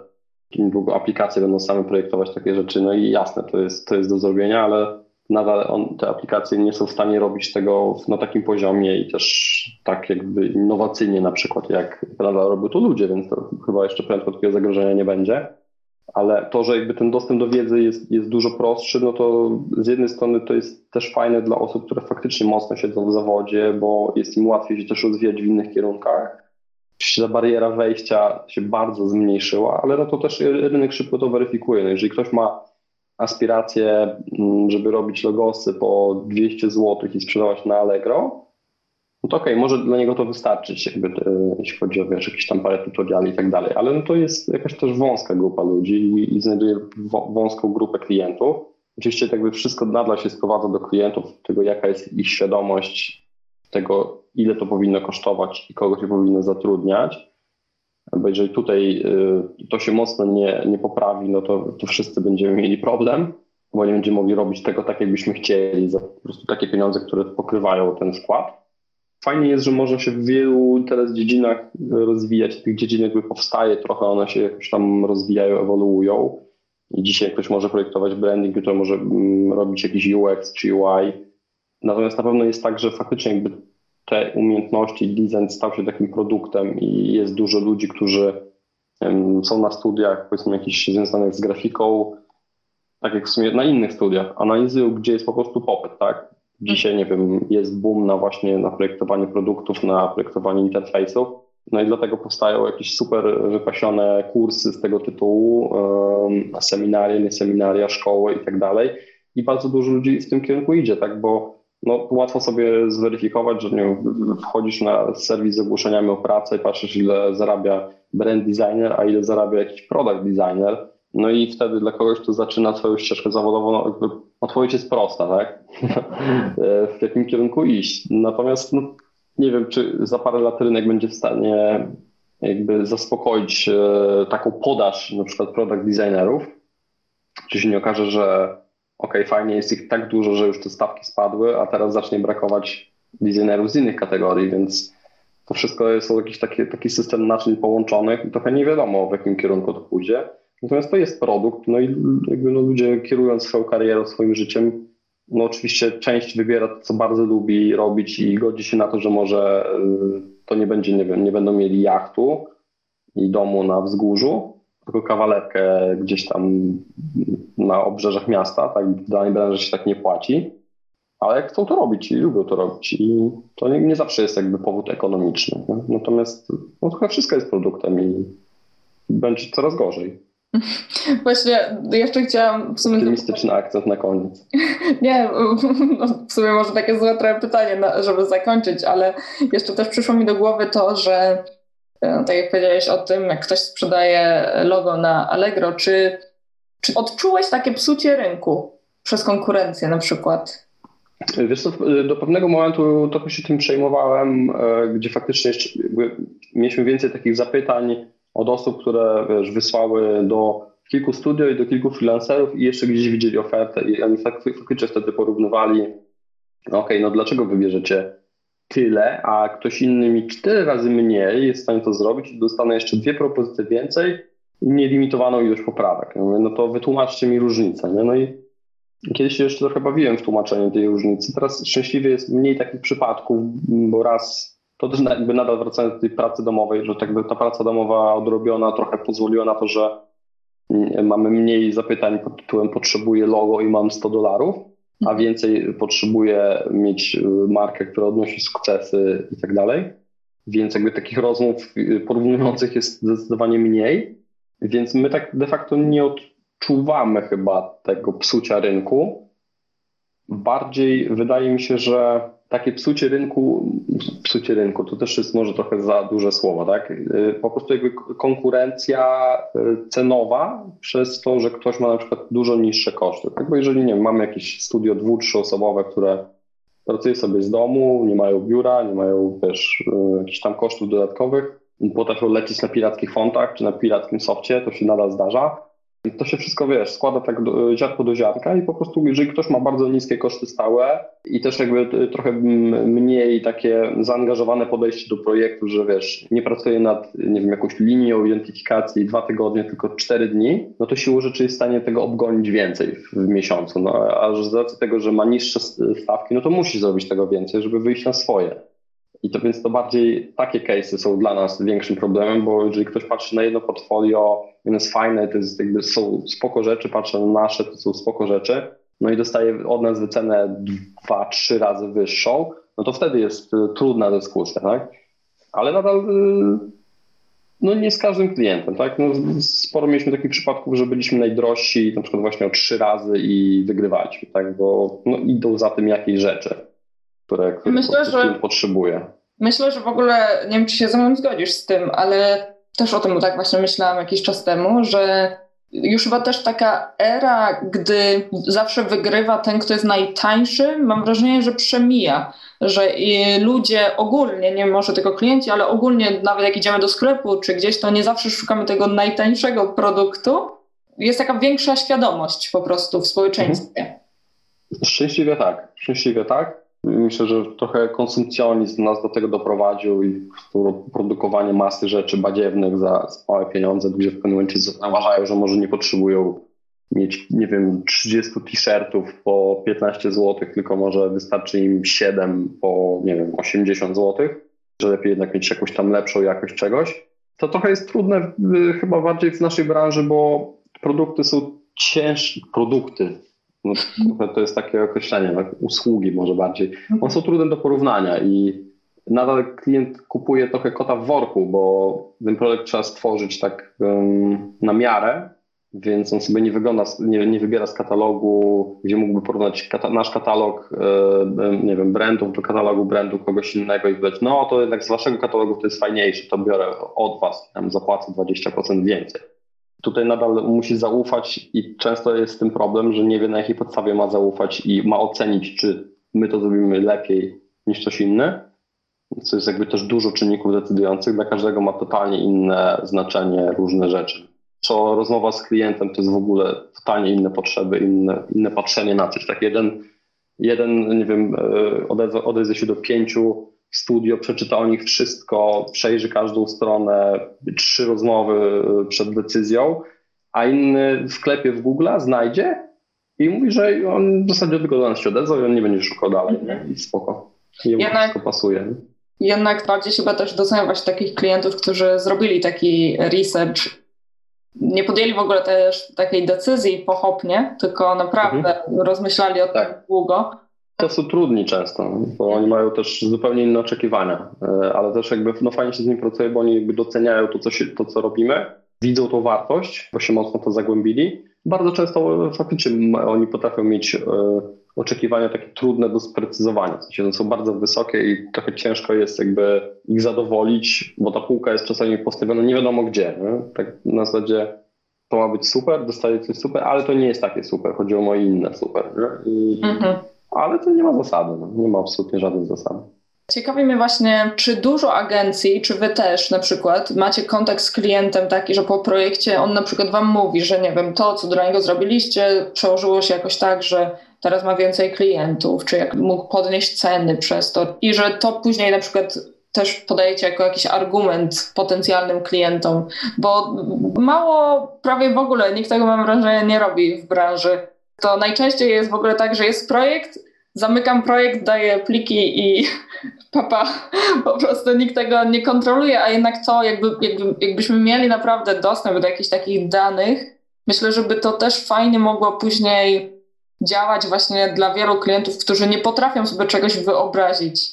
niedługo aplikacje będą same projektować takie rzeczy, no i jasne, to jest, to jest do zrobienia, ale nadal on, te aplikacje nie są w stanie robić tego na takim poziomie i też tak jakby innowacyjnie na przykład, jak nadal robią to ludzie, więc to chyba jeszcze prędko takiego zagrożenia nie będzie. Ale to, że jakby ten dostęp do wiedzy jest, jest dużo prostszy, no to z jednej strony to jest też fajne dla osób, które faktycznie mocno siedzą w zawodzie, bo jest im łatwiej się też rozwijać w innych kierunkach. Ta bariera wejścia się bardzo zmniejszyła, ale no to też rynek szybko to weryfikuje. No jeżeli ktoś ma aspiracje, żeby robić logosy po dwieście złotych i sprzedawać na Allegro, no to okej, okay, może dla niego to wystarczyć, jakby, jeśli chodzi o wiesz, jakieś tam parę tutoriali i tak dalej, ale no to jest jakaś też wąska grupa ludzi i, i znajduje wąską grupę klientów. Oczywiście tak by wszystko nadal się sprowadza do klientów, tego jaka jest ich świadomość, tego ile to powinno kosztować i kogo się powinno zatrudniać. Bo jeżeli tutaj to się mocno nie, nie poprawi, no to, to wszyscy będziemy mieli problem, bo nie będziemy mogli robić tego tak, jakbyśmy chcieli, za po prostu takie pieniądze, które pokrywają ten wkład. Fajnie jest, że można się w wielu teraz dziedzinach rozwijać, tych dziedzin jakby powstaje trochę, one się jakoś tam rozwijają, ewoluują i dzisiaj ktoś może projektować branding, jutro może robić jakiś U X czy U I, natomiast na pewno jest tak, że faktycznie jakby te umiejętności, design stał się takim produktem i jest dużo ludzi, którzy um, są na studiach, powiedzmy jakichś związanych z grafiką, tak jak w sumie na innych studiach, analizują, gdzie jest po prostu popyt, tak? Dzisiaj, nie wiem, jest boom na właśnie na projektowanie produktów, na projektowanie interfejsów, No i dlatego powstają jakieś super wypasione kursy z tego tytułu, seminaria, nie seminaria, szkoły i tak dalej. I bardzo dużo ludzi w tym kierunku idzie, tak, bo no, łatwo sobie zweryfikować, że nie, wchodzisz na serwis z ogłoszeniami o pracę i patrzysz, ile zarabia brand designer, a ile zarabia jakiś product designer. No i wtedy dla kogoś, kto zaczyna swoją ścieżkę zawodową, no, jakby odpowiedź jest prosta, tak? W jakim kierunku iść. Natomiast no, nie wiem, czy za parę lat rynek będzie w stanie jakby zaspokoić taką podaż na przykład product designerów. Czy się nie okaże, że okej, okay, fajnie, jest ich tak dużo, że już te stawki spadły, a teraz zacznie brakować designerów z innych kategorii, więc to wszystko jest jakiś taki, taki system naczyń połączonych i trochę nie wiadomo, w jakim kierunku to pójdzie. Natomiast to jest produkt, no i jakby no ludzie kierując swoją karierą, swoim życiem, no oczywiście część wybiera to, co bardzo lubi robić i godzi się na to, że może to nie będzie, nie wiem, nie będą mieli jachtu i domu na wzgórzu, tylko kawalerkę gdzieś tam na obrzeżach miasta, tak, w danej branży się tak nie płaci, ale chcą to robić i lubią to robić i to nie, nie zawsze jest jakby powód ekonomiczny, nie? Natomiast no, chyba wszystko jest produktem i będzie coraz gorzej. Właśnie jeszcze chciałam w sumie... Optymistyczny akcent na koniec. Nie, no w sumie może takie złe trochę pytanie, żeby zakończyć, ale jeszcze też przyszło mi do głowy to, że tak jak powiedziałeś o tym, jak ktoś sprzedaje logo na Allegro, czy, czy odczułeś takie psucie rynku przez konkurencję na przykład? Wiesz co, do pewnego momentu trochę się tym przejmowałem, gdzie faktycznie jeszcze mieliśmy więcej takich zapytań od osób, które wiesz, wysłały do kilku studio i do kilku freelancerów i jeszcze gdzieś widzieli ofertę i oni faktycznie wtedy porównywali, no okej, no dlaczego wybierzecie tyle, a ktoś inny mi cztery razy mniej jest w stanie to zrobić i dostanę jeszcze dwie propozycje więcej i nielimitowaną ilość poprawek. Ja mówię, no to wytłumaczcie mi różnicę. Nie? No i kiedyś się jeszcze trochę bawiłem w tłumaczeniu tej różnicy. Teraz szczęśliwie jest mniej takich przypadków, bo raz... To też jakby nadal wracając do tej pracy domowej, że tak jakby ta praca domowa odrobiona trochę pozwoliła na to, że mamy mniej zapytań pod tytułem potrzebuję logo i mam sto dolarów, a więcej potrzebuję mieć markę, która odnosi sukcesy i tak dalej. Więc jakby takich rozmów porównujących jest zdecydowanie mniej. Więc my tak de facto nie odczuwamy chyba tego psucia rynku. Bardziej wydaje mi się, że takie psucie rynku, psucie rynku to też jest może trochę za duże słowo, tak? Po prostu jakby konkurencja cenowa przez to, że ktoś ma na przykład dużo niższe koszty. Tak? Bo jeżeli nie wiem, mamy jakieś studio dwu-, trzyosobowe, które pracuje sobie z domu, nie mają biura, nie mają też jakichś tam kosztów dodatkowych, potrafią lecieć na pirackich fontach czy na pirackim sofcie, to się nadal zdarza. I to się wszystko, wiesz, składa tak do, ziarnko do ziarnka i po prostu jeżeli ktoś ma bardzo niskie koszty stałe i też jakby trochę mniej takie zaangażowane podejście do projektu, że wiesz, nie pracuje nad, nie wiem, jakąś linią identyfikacji dwa tygodnie, tylko cztery dni, no to siłą rzeczy jest w stanie tego obgonić więcej w, w miesiącu, no a z racji tego, że ma niższe stawki, no to musi zrobić tego więcej, żeby wyjść na swoje. I to więc to bardziej takie case'y są dla nas większym problemem, bo jeżeli ktoś patrzy na jedno portfolio, ono jest fajne, to jest jakby są spoko rzeczy, patrzę na nasze, to są spoko rzeczy, no i dostaje od nas wycenę dwa, trzy razy wyższą, no to wtedy jest trudna dyskusja, tak? Ale nadal no nie z każdym klientem, tak? No sporo mieliśmy takich przypadków, że byliśmy najdrożsi na przykład właśnie o trzy razy i wygrywaliśmy, tak? Bo no, idą za tym jakieś rzeczy, które, które myślę, że, potrzebuje. Myślę, że w ogóle, nie wiem, czy się ze mną zgodzisz z tym, ale też o tym tak właśnie myślałam jakiś czas temu, że już chyba też taka era, gdy zawsze wygrywa ten, kto jest najtańszy, mam wrażenie, że przemija, że i ludzie ogólnie, nie może tylko klienci, ale ogólnie nawet jak idziemy do sklepu czy gdzieś, to nie zawsze szukamy tego najtańszego produktu. Jest taka większa świadomość po prostu w społeczeństwie. Mhm. Szczęśliwie tak, szczęśliwie tak. Myślę, że trochę konsumpcjonizm nas do tego doprowadził i produkowanie masy rzeczy badziewnych za małe pieniądze, gdzie w pewnym momencie zauważają, że może nie potrzebują mieć, nie wiem, trzydziestu t-shirtów po piętnaście złotych, tylko może wystarczy im siedem po, nie wiem, osiemdziesiąt złotych, że lepiej jednak mieć jakąś tam lepszą jakość czegoś. To trochę jest trudne chyba bardziej w naszej branży, bo produkty są ciężkie, produkty. No, to jest takie określenie, usługi może bardziej. One są trudne do porównania i nadal klient kupuje trochę kota w worku, bo ten produkt trzeba stworzyć tak um, na miarę, więc on sobie nie, wygląda, nie, nie wybiera z katalogu, gdzie mógłby porównać kata, nasz katalog yy, nie wiem, brandów do katalogu brandu kogoś innego i wydać, no to jednak z waszego katalogu to jest fajniejszy, to biorę od was, tam zapłacę dwadzieścia procent więcej. Tutaj nadal musi zaufać i często jest z tym problem, że nie wie, na jakiej podstawie ma zaufać i ma ocenić, czy my to zrobimy lepiej niż coś inne, co jest jakby też dużo czynników decydujących, dla każdego ma totalnie inne znaczenie, różne rzeczy. Co rozmowa z klientem to jest w ogóle totalnie inne potrzeby, inne, inne patrzenie na coś. Tak jeden, jeden nie wiem, odezwa, odezwie się do pięciu studio, przeczyta o nich wszystko, przejrzy każdą stronę, trzy rozmowy przed decyzją, a inny w sklepie w Google znajdzie i mówi, że on w zasadzie tylko do nas się odezwał i on nie będzie szukał dalej. Nie? I spoko. Jemu jednak wszystko pasuje. Jednak bardziej chyba też doceniam właśnie takich klientów, którzy zrobili taki research. Nie podjęli w ogóle też takiej decyzji pochopnie, tylko naprawdę mhm. rozmyślali o tym tak. długo. To są trudni często, bo oni mają też zupełnie inne oczekiwania, ale też jakby no fajnie się z nimi pracuje, bo oni jakby doceniają to co, się, to, co robimy, widzą tą wartość, bo się mocno to zagłębili. Bardzo często faktycznie oni potrafią mieć oczekiwania takie trudne do sprecyzowania, w sensie są bardzo wysokie i trochę ciężko jest jakby ich zadowolić, bo ta półka jest czasami postawiona nie wiadomo gdzie. Nie? Tak na zasadzie to ma być super, dostaję coś super, ale to nie jest takie super, chodzi o moje inne super. I, mhm. Ale to nie ma zasady, nie ma absolutnie żadnych zasad. Ciekawi mnie właśnie, czy dużo agencji, czy wy też na przykład macie kontakt z klientem taki, że po projekcie on na przykład wam mówi, że nie wiem, to co dla niego zrobiliście przełożyło się jakoś tak, że teraz ma więcej klientów, czy jak mógł podnieść ceny przez to i że to później na przykład też podajecie jako jakiś argument potencjalnym klientom, bo mało, prawie w ogóle nikt tego mam wrażenie nie robi w branży. To najczęściej jest w ogóle tak, że jest projekt, zamykam projekt, daję pliki i papa, po prostu nikt tego nie kontroluje, a jednak to jakby, jakby, jakbyśmy mieli naprawdę dostęp do jakichś takich danych, myślę, żeby to też fajnie mogło później działać właśnie dla wielu klientów, którzy nie potrafią sobie czegoś wyobrazić.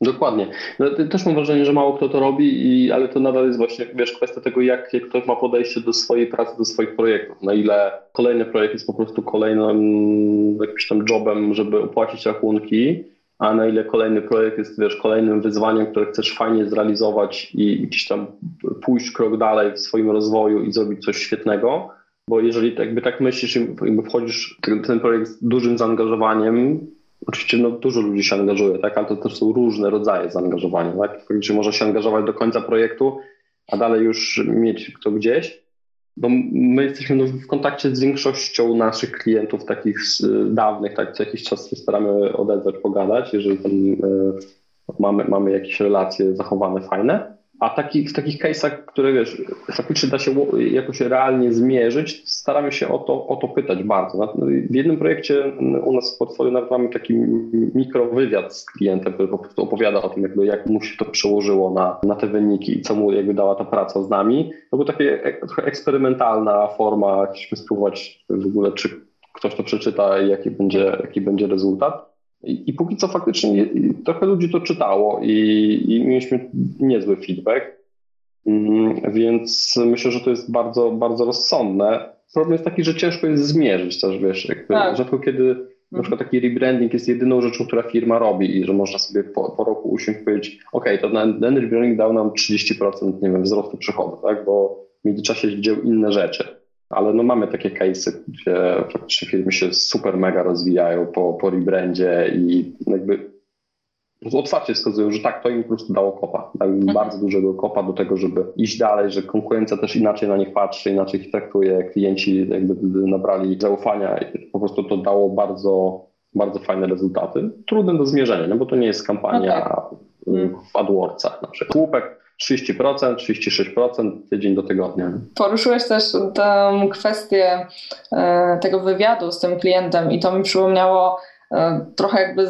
Dokładnie. No, też mam wrażenie, że mało kto to robi, i, ale to nadal jest właśnie wiesz, kwestia tego, jak, jak ktoś ma podejście do swojej pracy, do swoich projektów. Na ile kolejny projekt jest po prostu kolejnym jakimś tam jobem, żeby opłacić rachunki, a na ile kolejny projekt jest wiesz, kolejnym wyzwaniem, które chcesz fajnie zrealizować i gdzieś tam pójść krok dalej w swoim rozwoju i zrobić coś świetnego. Bo jeżeli jakby tak myślisz, jakby wchodzisz w ten projekt z dużym zaangażowaniem, oczywiście no, dużo ludzi się angażuje, tak? Ale to też są różne rodzaje zaangażowania. Tak? Czyli można się angażować do końca projektu, a dalej już mieć to gdzieś. Bo my jesteśmy no, w kontakcie z większością naszych klientów takich dawnych, tak? Co jakiś czas się staramy odezwać, pogadać, jeżeli tam, y, mamy, mamy jakieś relacje zachowane fajne. A taki, w takich case'ach, które wiesz, faktycznie da się jakoś realnie zmierzyć, staramy się o to, o to pytać bardzo. W jednym projekcie u nas w portfolio nawet mamy taki mikrowywiad z klientem, który po prostu opowiada o tym, jakby jak mu się to przełożyło na, na te wyniki i co mu jakby dała ta praca z nami. To była taka trochę eksperymentalna forma, chcieliśmy spróbować w ogóle, czy ktoś to przeczyta i jaki będzie, jaki będzie rezultat. I, I póki co faktycznie trochę ludzi to czytało i, i mieliśmy niezły feedback, więc myślę, że to jest bardzo, bardzo rozsądne. Problem jest taki, że ciężko jest zmierzyć też, wiesz, jakby tak. Rzadko kiedy mhm. na przykład taki rebranding jest jedyną rzeczą, która firma robi i że można sobie po, po roku usiąść i powiedzieć, okej, okay, to ten rebranding dał nam trzydzieści procent nie wiem, wzrostu przychodu, tak? Bo w międzyczasie się dzieją inne rzeczy. Ale no mamy takie case'y, gdzie faktycznie firmy się super mega rozwijają po, po rebrandzie i jakby otwarcie wskazują, że tak, to im po prostu dało kopa. Dało im bardzo dużego kopa do tego, żeby iść dalej, że konkurencja też inaczej na nich patrzy, inaczej ich traktuje. Klienci jakby nabrali zaufania i po prostu to dało bardzo, bardzo fajne rezultaty. Trudne do zmierzenia, no bo to nie jest kampania okay. w AdWordsach na przykład. Słupek. trzydzieści procent, trzydzieści sześć procent tydzień do tygodnia. Poruszyłeś też tę kwestię tego wywiadu z tym klientem i to mi przypomniało trochę jakby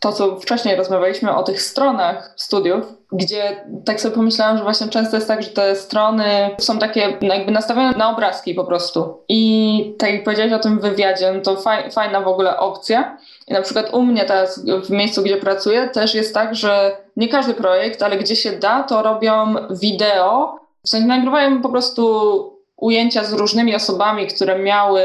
to, co wcześniej rozmawialiśmy o tych stronach studiów, gdzie tak sobie pomyślałam, że właśnie często jest tak, że te strony są takie jakby nastawione na obrazki po prostu. I tak jak powiedziałeś o tym wywiadzie, no to faj, fajna w ogóle opcja. I na przykład u mnie teraz w miejscu, gdzie pracuję, też jest tak, że nie każdy projekt, ale gdzie się da, to robią wideo. W sensie nagrywają po prostu ujęcia z różnymi osobami, które miały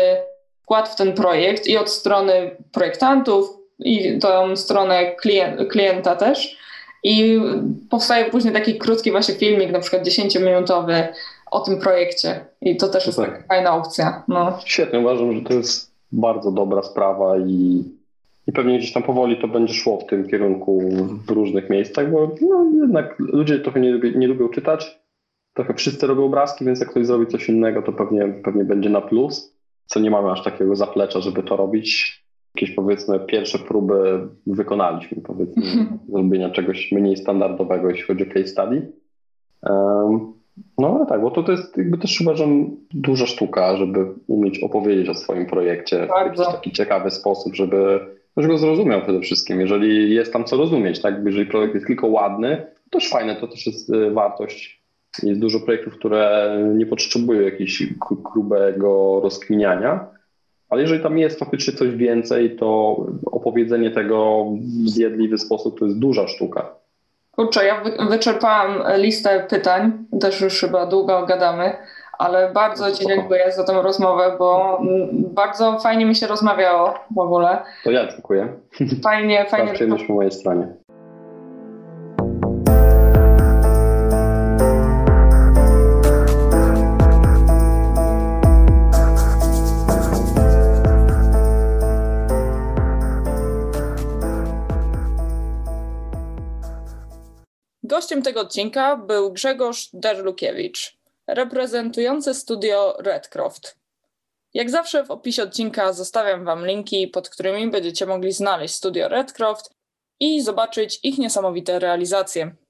wkład w ten projekt i od strony projektantów i tą stronę klien- klienta też. I powstaje później taki krótki właśnie filmik, na przykład dziesięciominutowy o tym projekcie. I to też no jest tak. taka fajna opcja. No. Świetnie, uważam, że to jest bardzo dobra sprawa i, i pewnie gdzieś tam powoli to będzie szło w tym kierunku w różnych miejscach, bo no, jednak ludzie trochę nie, nie lubią czytać. Trochę wszyscy robią obrazki, więc jak ktoś zrobi coś innego, to pewnie, pewnie będzie na plus. Co nie mamy aż takiego zaplecza, żeby to robić. Jakieś powiedzmy pierwsze próby wykonaliśmy, powiedzmy, zrobienia czegoś mniej standardowego, jeśli chodzi o case study. Um, no ale tak, bo to, to jest jakby też uważam duża sztuka, żeby umieć opowiedzieć o swoim projekcie Bardzo. w taki ciekawy sposób, żeby ktoś go zrozumiał przede wszystkim. Jeżeli jest tam co rozumieć, tak? Jeżeli projekt jest tylko ładny, to też fajne, to też jest wartość. Jest dużo projektów, które nie potrzebują jakiegoś grubego rozkminiania, ale jeżeli tam jest faktycznie coś więcej, to opowiedzenie tego w zjadliwy sposób to jest duża sztuka. Kurczę, ja wyczerpałam listę pytań, też już chyba długo gadamy, ale bardzo Ci dziękuję za tę rozmowę, bo bardzo fajnie mi się rozmawiało w ogóle. To ja dziękuję. Fajnie, fajnie. Przyjemność po mojej stronie. Gościem tego odcinka był Grzegorz Derlukiewicz, reprezentujący studio Redcroft. Jak zawsze w opisie odcinka zostawiam Wam linki, pod którymi będziecie mogli znaleźć studio Redcroft i zobaczyć ich niesamowite realizacje.